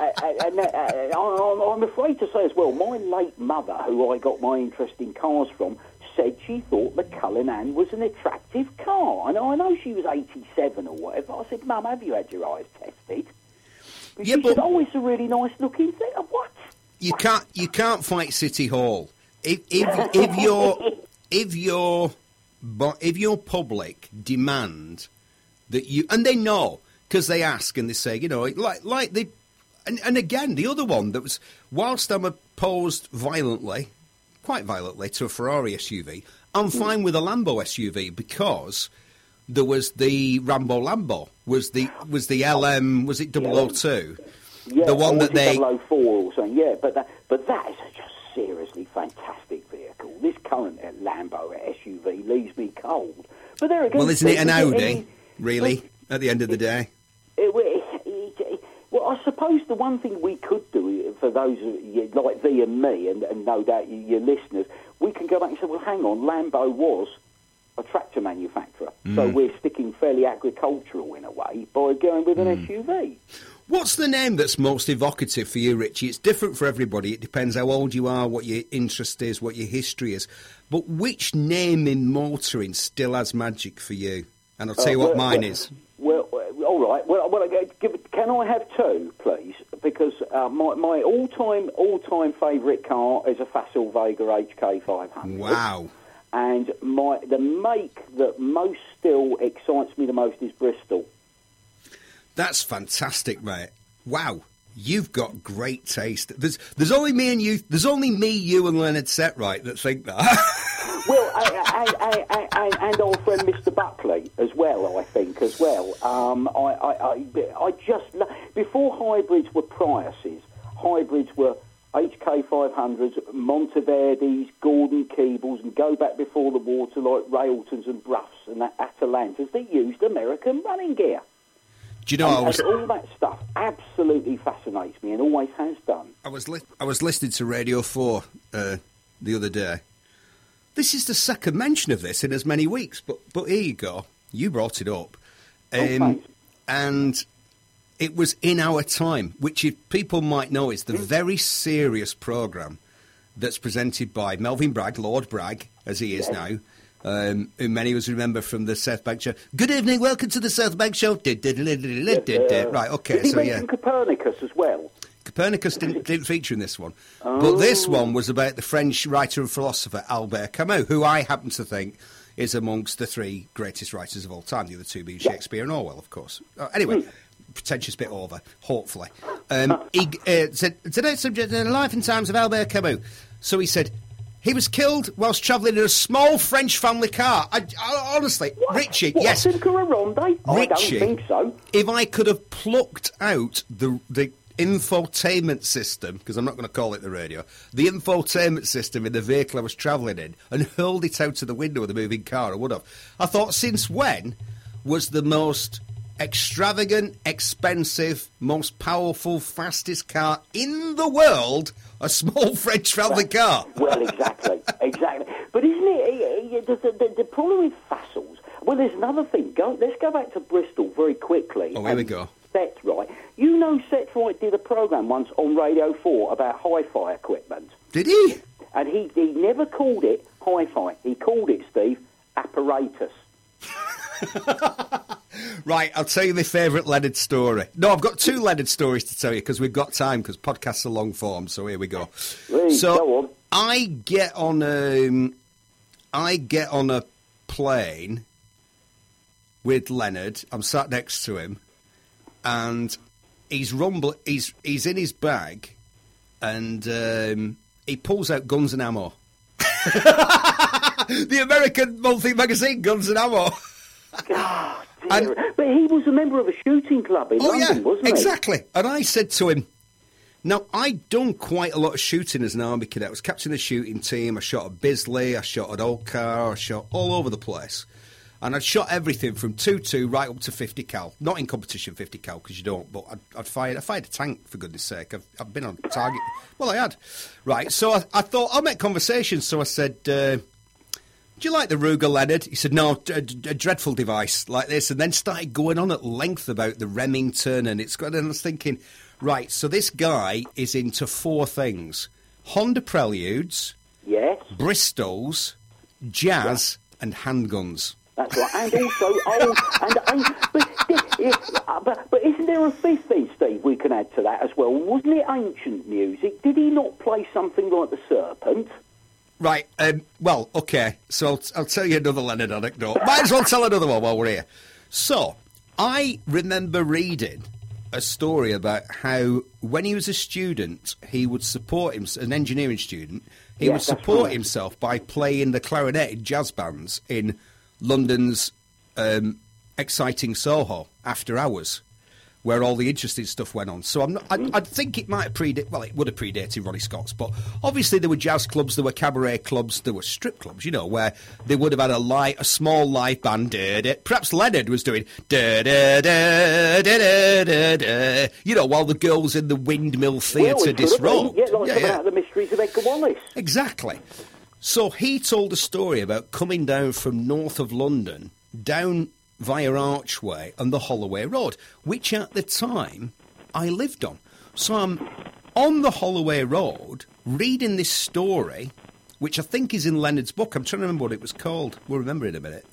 and, uh, I'm afraid to say as well, my late mother, who I got my interest in cars from, said she thought the Cullinan was an attractive car. And I know she was eighty-seven or whatever. I said, Mum, have you had your eyes tested? But yeah, she but said, oh, it's a really nice looking thing. What? You can't, you can't fight City Hall. If, if, if your, if your, if your public demand that you, and they know, because they ask and they say, you know, like, like they. And, and again, the other one that was, whilst I'm opposed violently, quite violently, to a Ferrari S U V, I'm fine with a Lambo S U V, because there was the Rambo Lambo, was the was the L M, was it double oh two? Yeah, the one that they double oh four or something. Yeah, but that, but that is a just seriously fantastic vehicle. This current Lambo S U V leaves me cold. But there again, well, isn't it an Audi? Really, at the end of the day. Well, I suppose the one thing we could do for those of you, like thee and me, and, and no doubt your listeners, we can go back and say, well, hang on, Lambo was a tractor manufacturer. Mm. So we're sticking fairly agricultural in a way by going with an mm. S U V. What's the name that's most evocative for you, Richie? It's different for everybody. It depends how old you are, what your interest is, what your history is. But which name in motoring still has magic for you? And I'll tell you uh, what well, mine well, is. Well, all right. Well, well, can I have two, please? Because uh, my, my all-time all-time favourite car is a Facil Vega H K five hundred. Wow! And my the make that most still excites me the most is Bristol. That's fantastic, mate! Wow, you've got great taste. There's there's only me and you. There's only me, you, and Leonard Setright that think that. Well, and, and, and, and, and our friend Mister Buckley as well, I think, as well. Um, I, I, I, I just... Before hybrids were Priuses, hybrids were H K five hundreds, Monteverdis, Gordon Keebles, and go back before the war to like Railtons and Bruffs and Atalantas that used American running gear. Do you know, and, I was... and all that stuff absolutely fascinates me and always has done. I was, li- I was listening to Radio four uh, the other day. This is the second mention of this in as many weeks, but but here you go. You brought it up. Um, oh, and it was in our time, which if people might know is the very serious programme that's presented by Melvyn Bragg, Lord Bragg, as he is now, um, who many of us remember from the South Bank Show. Good evening, welcome to the South Bank Show. Right, OK, so yeah. Did he Copernicus as well? Copernicus didn't, didn't feature in this one. Oh. But this one was about the French writer and philosopher Albert Camus, who I happen to think is amongst the three greatest writers of all time, the other two being Shakespeare and Orwell, of course. Uh, anyway, mm. pretentious bit over, hopefully. Um, he uh, said, today's subject is the life and times of Albert Camus. So he said, he was killed whilst travelling in a small French family car. I, I, honestly, what? Richie, what? yes. What, Simca Aronde? Richie, I don't think so. If I could have plucked out the... the infotainment system, because I'm not going to call it the radio, the infotainment system in the vehicle I was travelling in and hurled it out of the window of the moving car, I would have. I thought, since when was the most extravagant, expensive, most powerful, fastest car in the world a small French travelling car? Well, exactly, exactly. But isn't it, the, the, the problem with Fassels, well, there's another thing. Go, let's go back to Bristol very quickly. Oh, here we go. That's right. You know, Seth Wright did a programme once on Radio four about hi-fi equipment. Did he? And he, he never called it hi-fi. He called it, Steve, apparatus. Right, I'll tell you my favourite Leonard story. No, I've got two Leonard stories to tell you because we've got time because podcasts are long form, so here we go. Please, so go on. I get on a, I get on a plane with Leonard. I'm sat next to him. And he's rumbling, he's he's in his bag, and um, he pulls out Guns and Ammo. The American monthly magazine, Guns and Ammo. God, and, but he was a member of a shooting club in oh London, yeah, wasn't he? Exactly. And I said to him, now, I'd done quite a lot of shooting as an army cadet. I was captain of the shooting team. I shot at Bisley. I shot at Oldcar. I shot all over the place. And I'd shot everything from two two right up to fifty cal. Not in competition fifty cal, because you don't, but I'd, I'd fired, I fired a tank, for goodness sake. I've, I've been on target. Well, I had. Right, so I, I thought, I'll make conversation. So I said, uh, do you like the Ruger, Leonard? He said, no, a, a dreadful device like this. And then started going on at length about the Remington. And it's got, and I was thinking, right, so this guy is into four things. Honda Preludes. Yes. Bristols. Jazz. Yeah. And handguns. That's right, and also old, and, and but, but, but isn't there a fifth thing, Steve, we can add to that as well? Wasn't it ancient music? Did he not play something like The Serpent? Right, um, well, OK, so I'll, I'll tell you another Leonard anecdote. Might as well tell another one while we're here. So, I remember reading a story about how, when he was a student, he would support him, an engineering student, he yeah, would support right. himself by playing the clarinet in jazz bands in London's um, exciting Soho after hours, where all the interesting stuff went on. So I'm not, I, I think it might have predated, well, it would have predated Ronnie Scott's, but obviously there were jazz clubs, there were cabaret clubs, there were strip clubs, you know, where they would have had a light, a small live band. Da, da. Perhaps Leonard was doing, da, da, da, da, da, da, you know, while the girls in the Windmill Theatre well, disrobed. Yeah, like yeah, yeah. The Mysteries of Edgar Wallace. Exactly. So he told a story about coming down from north of London, down via Archway and the Holloway Road, which at the time I lived on. So I'm on the Holloway Road reading this story, which I think is in Leonard's book. I'm trying to remember what it was called. We'll remember in a minute.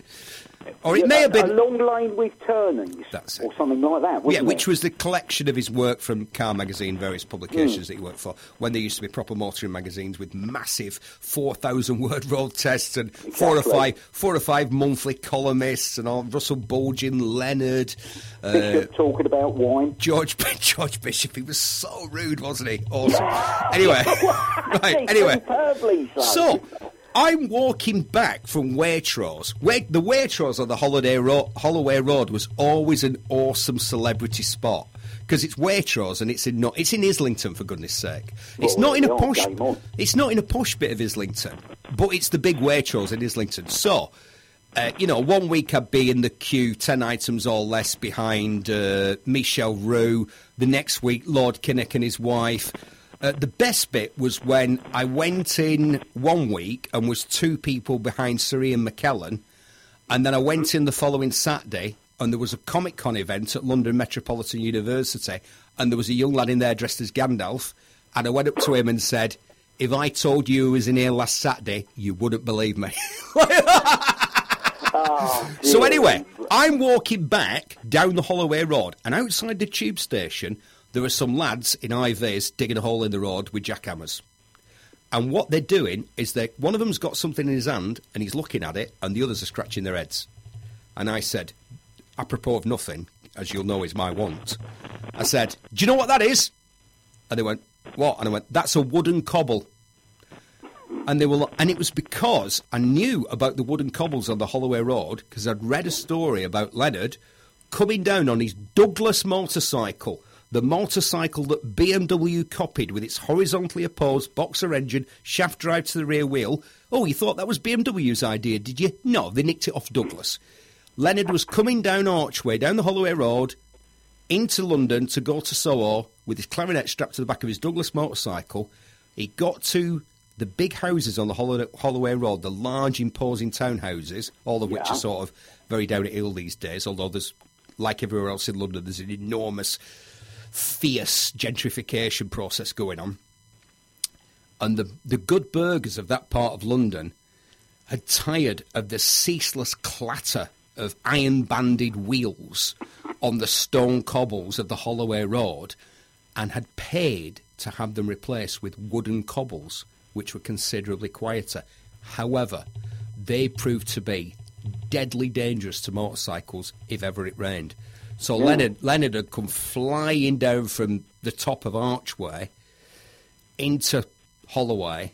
Or it yeah, may have been... A Long Lane with Turnings, that's it. Or something like that, wasn't Yeah, it? Which was the collection of his work from Car Magazine, various publications mm. that he worked for, when there used to be proper motoring magazines with massive four thousand word road tests and exactly. four or five four or five monthly columnists and all, Russell Bulgin, Leonard... Bishop uh, talking about wine. George George Bishop, he was so rude, wasn't he? Awesome. Yeah. Anyway, right, anyway. So... I'm walking back from Waitrose. The Waitrose on the Holiday Ro- Holloway Road was always an awesome celebrity spot because it's Waitrose and it's in not, it's in Islington for goodness' sake. It's well, not in a posh. It's not in a posh bit of Islington, but it's the big Waitrose in Islington. So, uh, you know, one week I'd be in the queue, ten items or less behind uh, Michelle Rue. The next week, Lord Kinnock and his wife. Uh, the best bit was when I went in one week and was two people behind Sir Ian McKellen, and then I went in the following Saturday and there was a Comic-Con event at London Metropolitan University and there was a young lad in there dressed as Gandalf, and I went up to him and said, if I told you who was in here last Saturday, you wouldn't believe me. Oh, so anyway, I'm walking back down the Holloway Road, and outside the tube station, there are some lads in I Vs digging a hole in the road with jackhammers. And what they're doing is that one of them's got something in his hand, and he's looking at it, and the others are scratching their heads. And I said, apropos of nothing, as you'll know is my want, I said, do you know what that is? And they went, what? And I went, that's a wooden cobble. And they were, and it was because I knew about the wooden cobbles on the Holloway Road because I'd read a story about Leonard coming down on his Douglas motorcycle, the motorcycle that B M W copied with its horizontally opposed boxer engine, shaft drive to the rear wheel. Oh, you thought that was B M W's idea, did you? No, they nicked it off Douglas. Leonard was coming down Archway, down the Holloway Road, into London to go to Soho with his clarinet strapped to the back of his Douglas motorcycle. He got to the big houses on the Holloway Road, the large, imposing townhouses, all of which yeah. are sort of very down at heel these days, although there's, like everywhere else in London, there's an enormous, fierce gentrification process going on. And the, the good burghers of that part of London had tired of the ceaseless clatter of iron-banded wheels on the stone cobbles of the Holloway Road and had paid to have them replaced with wooden cobbles, which were considerably quieter. However, they proved to be deadly dangerous to motorcycles if ever it rained. So yeah. Leonard, Leonard had come flying down from the top of Archway into Holloway,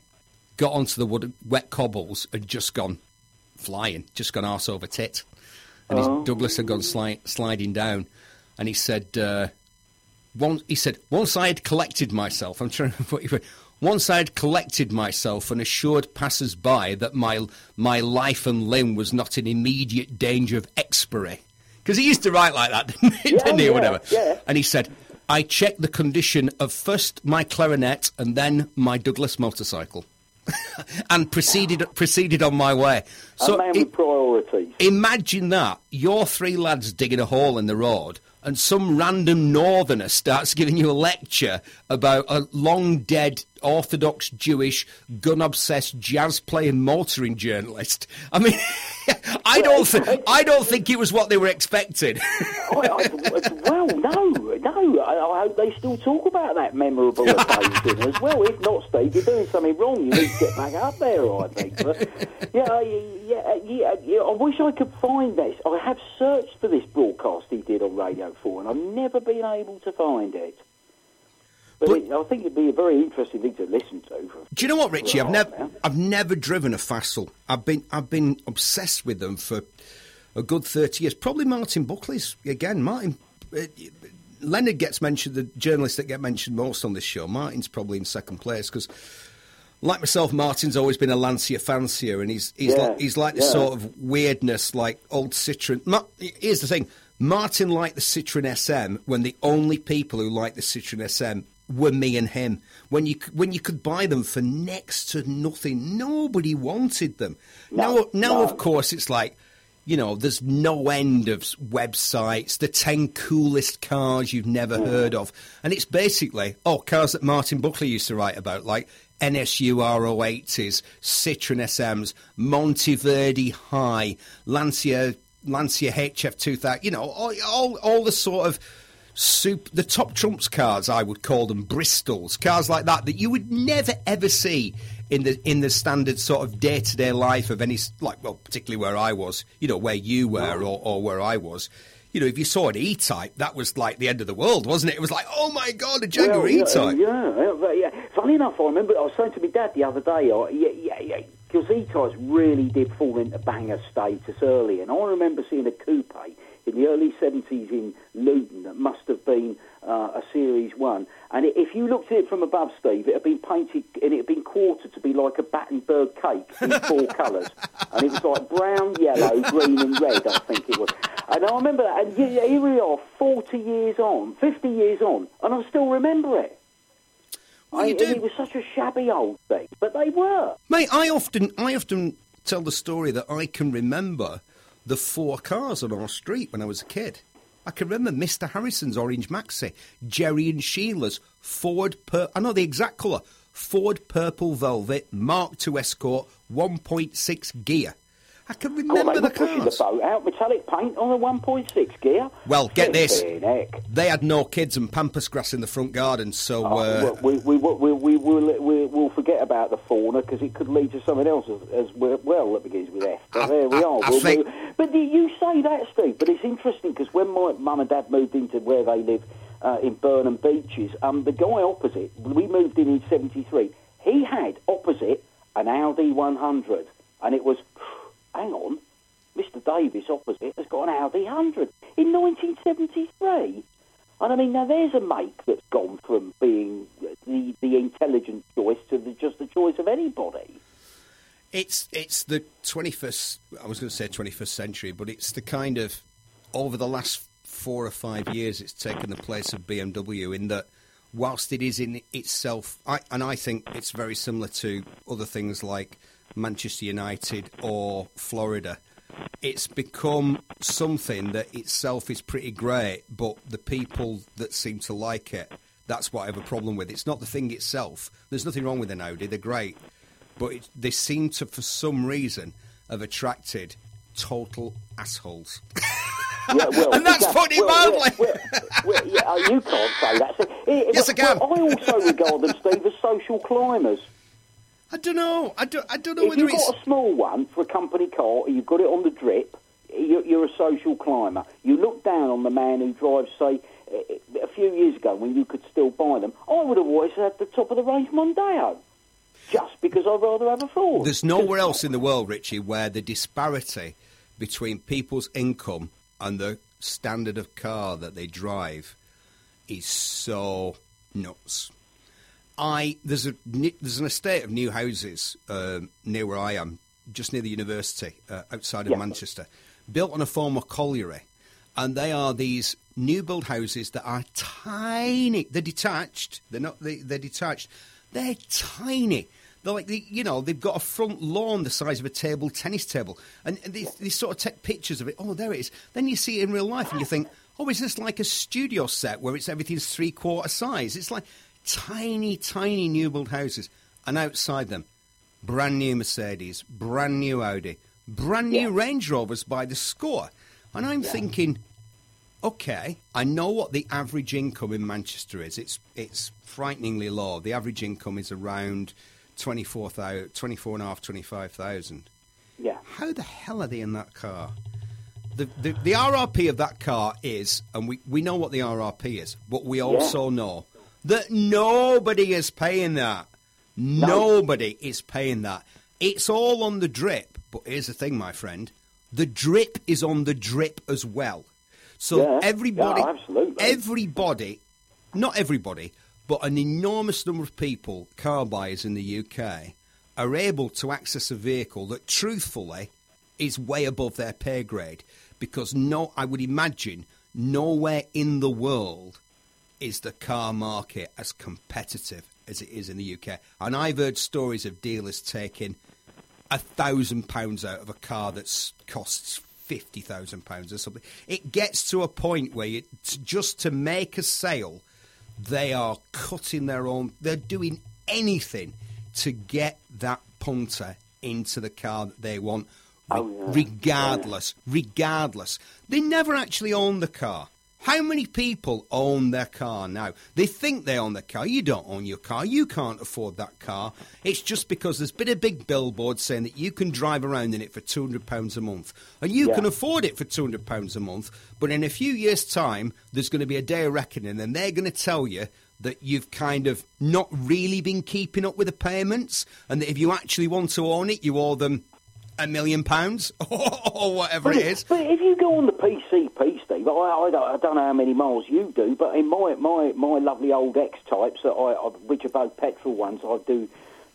got onto the wood, wet cobbles and just gone flying, just gone arse over tit. And his oh. Douglas had gone sli- sliding down. And he said, uh, one, he said, once I had collected myself, I'm trying to put you... Once I had collected myself and assured passers-by that my my life and limb was not in immediate danger of expiry. Because he used to write like that, didn't he, yeah, didn't he yeah, or whatever? Yeah. And he said, I checked the condition of first my clarinet and then my Douglas motorcycle and proceeded wow. proceeded on my way. So a man with priorities. Imagine that. You're three lads digging a hole in the road, and some random northerner starts giving you a lecture about a long-dead, orthodox, Jewish, gun-obsessed, jazz-playing, motoring journalist. I mean, I don't think I don't think it was what they were expecting. I, I, well, no, no. I, I hope they still talk about that memorable occasion as well. If not, Steve, you're doing something wrong. You need to get back up there, I think. But, yeah, yeah, yeah, yeah. I wish I could find this. I have searched for this broadcast he did on Radio four, and I've never been able to find it. But, but it, I think it'd be a very interesting thing to listen to. For, do you know what, Richie? I've never, now. I've never driven a Fassel. I've been, I've been obsessed with them for a good thirty years. Probably Martin Buckley's again. Martin, uh, Leonard gets mentioned. The journalists that get mentioned most on this show, Martin's probably in second place because, like myself, Martin's always been a Lancia fancier, and he's he's yeah, like, he's like yeah. this sort of weirdness, like old Citroen. Ma- Here's the thing. Martin liked the Citroen S M when the only people who liked the Citroen S M were me and him. When you when you could buy them for next to nothing, nobody wanted them. No, now, now no. Of course, it's like, you know, there's no end of websites, the ten coolest cars you've never mm. heard of. And it's basically, oh, cars that Martin Buckley used to write about, like N S U R O eighties, Citroen S Ms, Monteverdi High, Lancia... Lancia H F two thousand, you know, all, all all the sort of soup, the top trumps cars, I would call them, Bristols, cars like that that you would never ever see in the in the standard sort of day to day life of any, like, well, particularly where I was, you know, where you were or, or where I was, you know, if you saw an E-Type, that was like the end of the world, wasn't it? It was like, oh my God, a Jaguar well, yeah, E-Type. Yeah, yeah, yeah. Funny enough, I remember I was saying to my dad the other day, oh, yeah, yeah, yeah. Because E-types really did fall into banger status early, and I remember seeing a coupe in the early seventies in Luton that must have been uh, a Series one, and it, if you looked at it from above, Steve, it had been painted, and it had been quartered to be like a Battenberg cake in four colours, and it was like brown, yellow, green and red, I think it was. And I remember that, and here we are, forty years on, fifty years on, and I still remember it. Well, I, you do. It was such a shabby old thing, but they were. Mate, I often, I often tell the story that I can remember the four cars on our street when I was a kid. I can remember Mister Harrison's orange maxi, Jerry and Sheila's Ford purple, I know the exact colour, Ford purple velvet, Mark two Escort, one point six gear. I can remember oh, they the cars. The boat out, metallic paint on a one point six gear. Well, get this. Heck. They had no kids and pampas grass in the front garden, so... Oh, uh, we, we, we, we, we, we'll, we, we'll forget about the fauna, because it could lead to something else as, as well that begins with F. But I, there we I, are. I we'll think... But you say that, Steve, but it's interesting, because when my mum and dad moved into where they live uh, in Burnham Beaches, um, the guy opposite, we moved in in seventy-three, he had opposite an Audi one hundred, and it was... Hang on, Mister Davis opposite has got an Audi one hundred in nineteen seventy-three. And I mean, now there's a make that's gone from being the the intelligent choice to the, just the choice of anybody. It's it's the twenty-first, I was going to say twenty-first century, but it's the kind of, over the last four or five years, it's taken the place of B M W in that whilst it is in itself, I, and I think it's very similar to other things like Manchester United or Florida, it's become something that itself is pretty great, but the people that seem to like it, that's what I have a problem with. It's not the thing itself. There's nothing wrong with an Audi, they're great, but it, they seem to, for some reason, have attracted total assholes. Yeah, well, and that's putting it mildly. Well, well, yeah, oh, you can't say that. So, it, yes, it, I can. Well, I also regard them, Steve, as social climbers. I don't know. I don't, I don't know if whether it's... If you've got a small one for a company car, you've got it on the drip, you're, you're a social climber. You look down on the man who drives, say, a few years ago when you could still buy them. I would have always had the top-of-the-range Mondeo, just because I'd rather have a Ford. There's nowhere else in the world, Richie, where the disparity between people's income and the standard of car that they drive is so nuts. I there's a there's an estate of new houses um, near where I am, just near the university, uh, outside of yeah. Manchester, built on a former colliery, and they are these new build houses that are tiny. They're detached. They're not. They, they're detached. They're tiny. They're like the, you know, they've got a front lawn the size of a table tennis table, and they, they sort of take pictures of it. Oh, there it is. Then you see it in real life, and you think, oh, is this like a studio set where it's everything's three quarter size? It's like tiny, tiny new build houses, and outside them, brand new Mercedes, brand new Audi, brand new yeah. Range Rovers by the score. And I'm yeah. thinking, okay, I know what the average income in Manchester is. It's it's frighteningly low. The average income is around twenty-four thousand, twenty-four and a half, twenty-five thousand. Yeah. How the hell are they in that car? The, the the R R P of that car is, and we, we know what the R R P is, but we also yeah. know that nobody is paying that. No. Nobody is paying that. It's all on the drip. But here's the thing, my friend. The drip is on the drip as well. So yeah. everybody, yeah, absolutely. everybody, not everybody, but an enormous number of people, car buyers in the U K, are able to access a vehicle that truthfully is way above their pay grade. Because no, I would imagine nowhere in the world is the car market as competitive as it is in the U K. And I've heard stories of dealers taking one thousand pounds out of a car that costs fifty thousand pounds or something. It gets to a point where you, just to make a sale, they are cutting their own... They're doing anything to get that punter into the car that they want, oh, yeah. regardless, yeah. regardless. They never actually own the car. How many people own their car now? They think they own their car. You don't own your car. You can't afford that car. It's just because there's been a big billboard saying that you can drive around in it for two hundred pounds a month. And you yeah. can afford it for two hundred pounds a month. But in a few years' time, there's going to be a day of reckoning. And they're going to tell you that you've kind of not really been keeping up with the payments. And that if you actually want to own it, you owe them a million pounds or whatever but it is. But if you go on the P C P, Steve, I, I, don't, I don't know how many miles you do, but in my my, my lovely old X-types, that I, I, which are both petrol ones, I do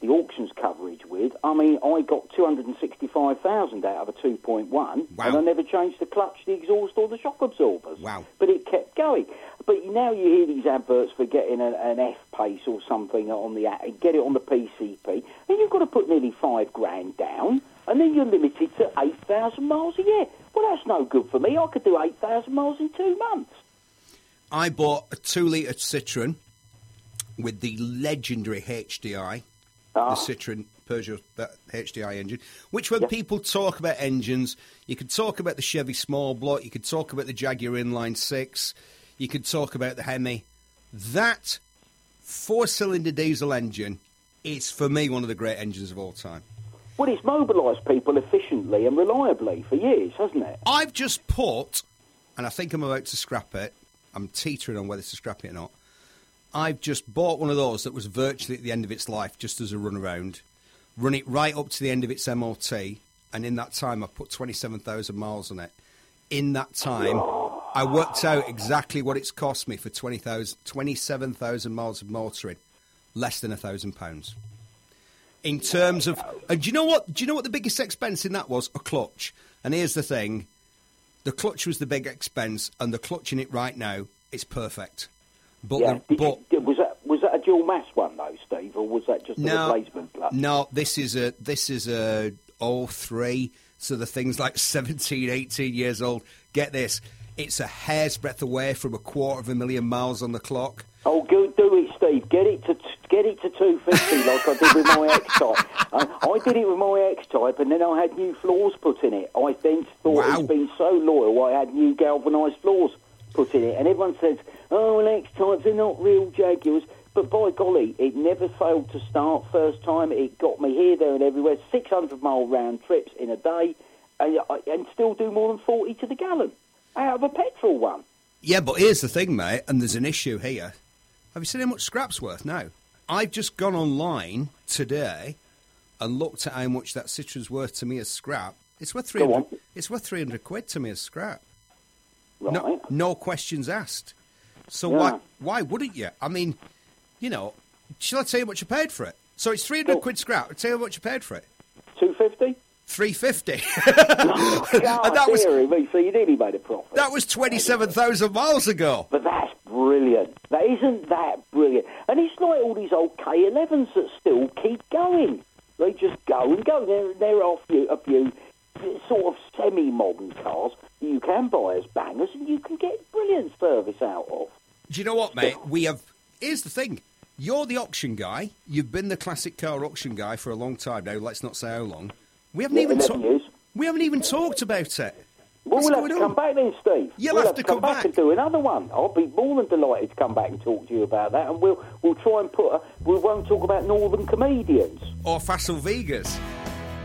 the auctions coverage with, I mean, I got two hundred sixty-five thousand out of a two point one, wow. and I never changed the clutch, the exhaust, or the shock absorbers. Wow. But it kept going. But now you hear these adverts for getting a, an F-Pace or something on the get it on the P C P, and you've got to put nearly five grand down, and then you're limited to eight thousand miles a year. Well, that's no good for me. I could do eight thousand miles in two months. I bought a two-litre Citroën with the legendary H D I, ah. the Citroën Peugeot H D I engine, which when yeah. people talk about engines, you could talk about the Chevy small block, you could talk about the Jaguar inline six, you could talk about the Hemi. That four-cylinder diesel engine is, for me, one of the great engines of all time. Well, it's mobilised people efficiently and reliably for years, hasn't it? I've just put, and I think I'm about to scrap it, I'm teetering on whether to scrap it or not, I've just bought one of those that was virtually at the end of its life, just as a runaround, run it right up to the end of its M O T, and in that time I've put twenty-seven thousand miles on it. In that time, I worked out exactly what it's cost me for twenty-seven thousand miles of motoring, less than one thousand pounds. In terms of... And do you know what? Do you know what the biggest expense in that was? A clutch. And here's the thing. The clutch was the big expense, and the clutch in it right now is perfect. But, yeah. the, but you, was that was that a dual mass one though, Steve, or was that just a no, replacement clutch? No, this is a this is a oh three, so the thing's like seventeen, eighteen years old. Get this, it's a hair's breadth away from a quarter of a million miles on the clock. Oh, good, do it, Steve. Get it to get it to two fifty like I did with my X-Type. Um, I did it with my X-Type, and then I had new floors put in it. I then thought wow. it's been so loyal, I had new galvanised floors put in it, and everyone says, oh, well, X-Types, they're not real Jaguars. But by golly, it never failed to start first time. It got me here, there and everywhere, six hundred mile round trips in a day, and, and still do more than forty to the gallon out of a petrol one. Yeah, but here's the thing, mate, and there's an issue here. Have you seen how much scrap's worth now? I've just gone online today and looked at how much that Citroen's worth to me as scrap. It's worth three hundred, it's worth three hundred quid to me as scrap. Right. No, no questions asked. So yeah. why why wouldn't you? I mean, you know, shall I tell you what you paid for it? So it's three hundred oh. quid scrap. I'll tell you what you paid for it. two fifty? three fifty. Oh, and that was, me. So you nearly made a profit. That was twenty-seven thousand miles ago. But that's brilliant. That isn't that brilliant. And it's like all these old K elevens that still keep going. They just go and go. They're, they're off you, a few sort of semi-modern cars you can buy as bangers and you can get brilliant service out of. Do you know what, mate? We have... Here's the thing. You're the auction guy. You've been the classic car auction guy for a long time now. Let's not say how long. We haven't yeah, even talked... We haven't even talked about it. Well, What's we'll have to on? come back then, Steve. You'll we'll have, have to come, come back. back and do another one. I'll be more than delighted to come back and talk to you about that, and we'll we'll try and put... A, we won't talk about Northern Comedians. Or Fassel Vegas.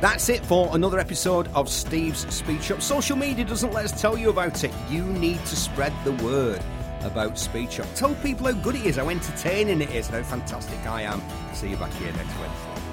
That's it for another episode of Steve's Speed Shop. Social media doesn't let us tell you about it. You need to spread the word about Speed Shop. Tell people how good it is, how entertaining it is, and how fantastic I am. See you back here next Wednesday.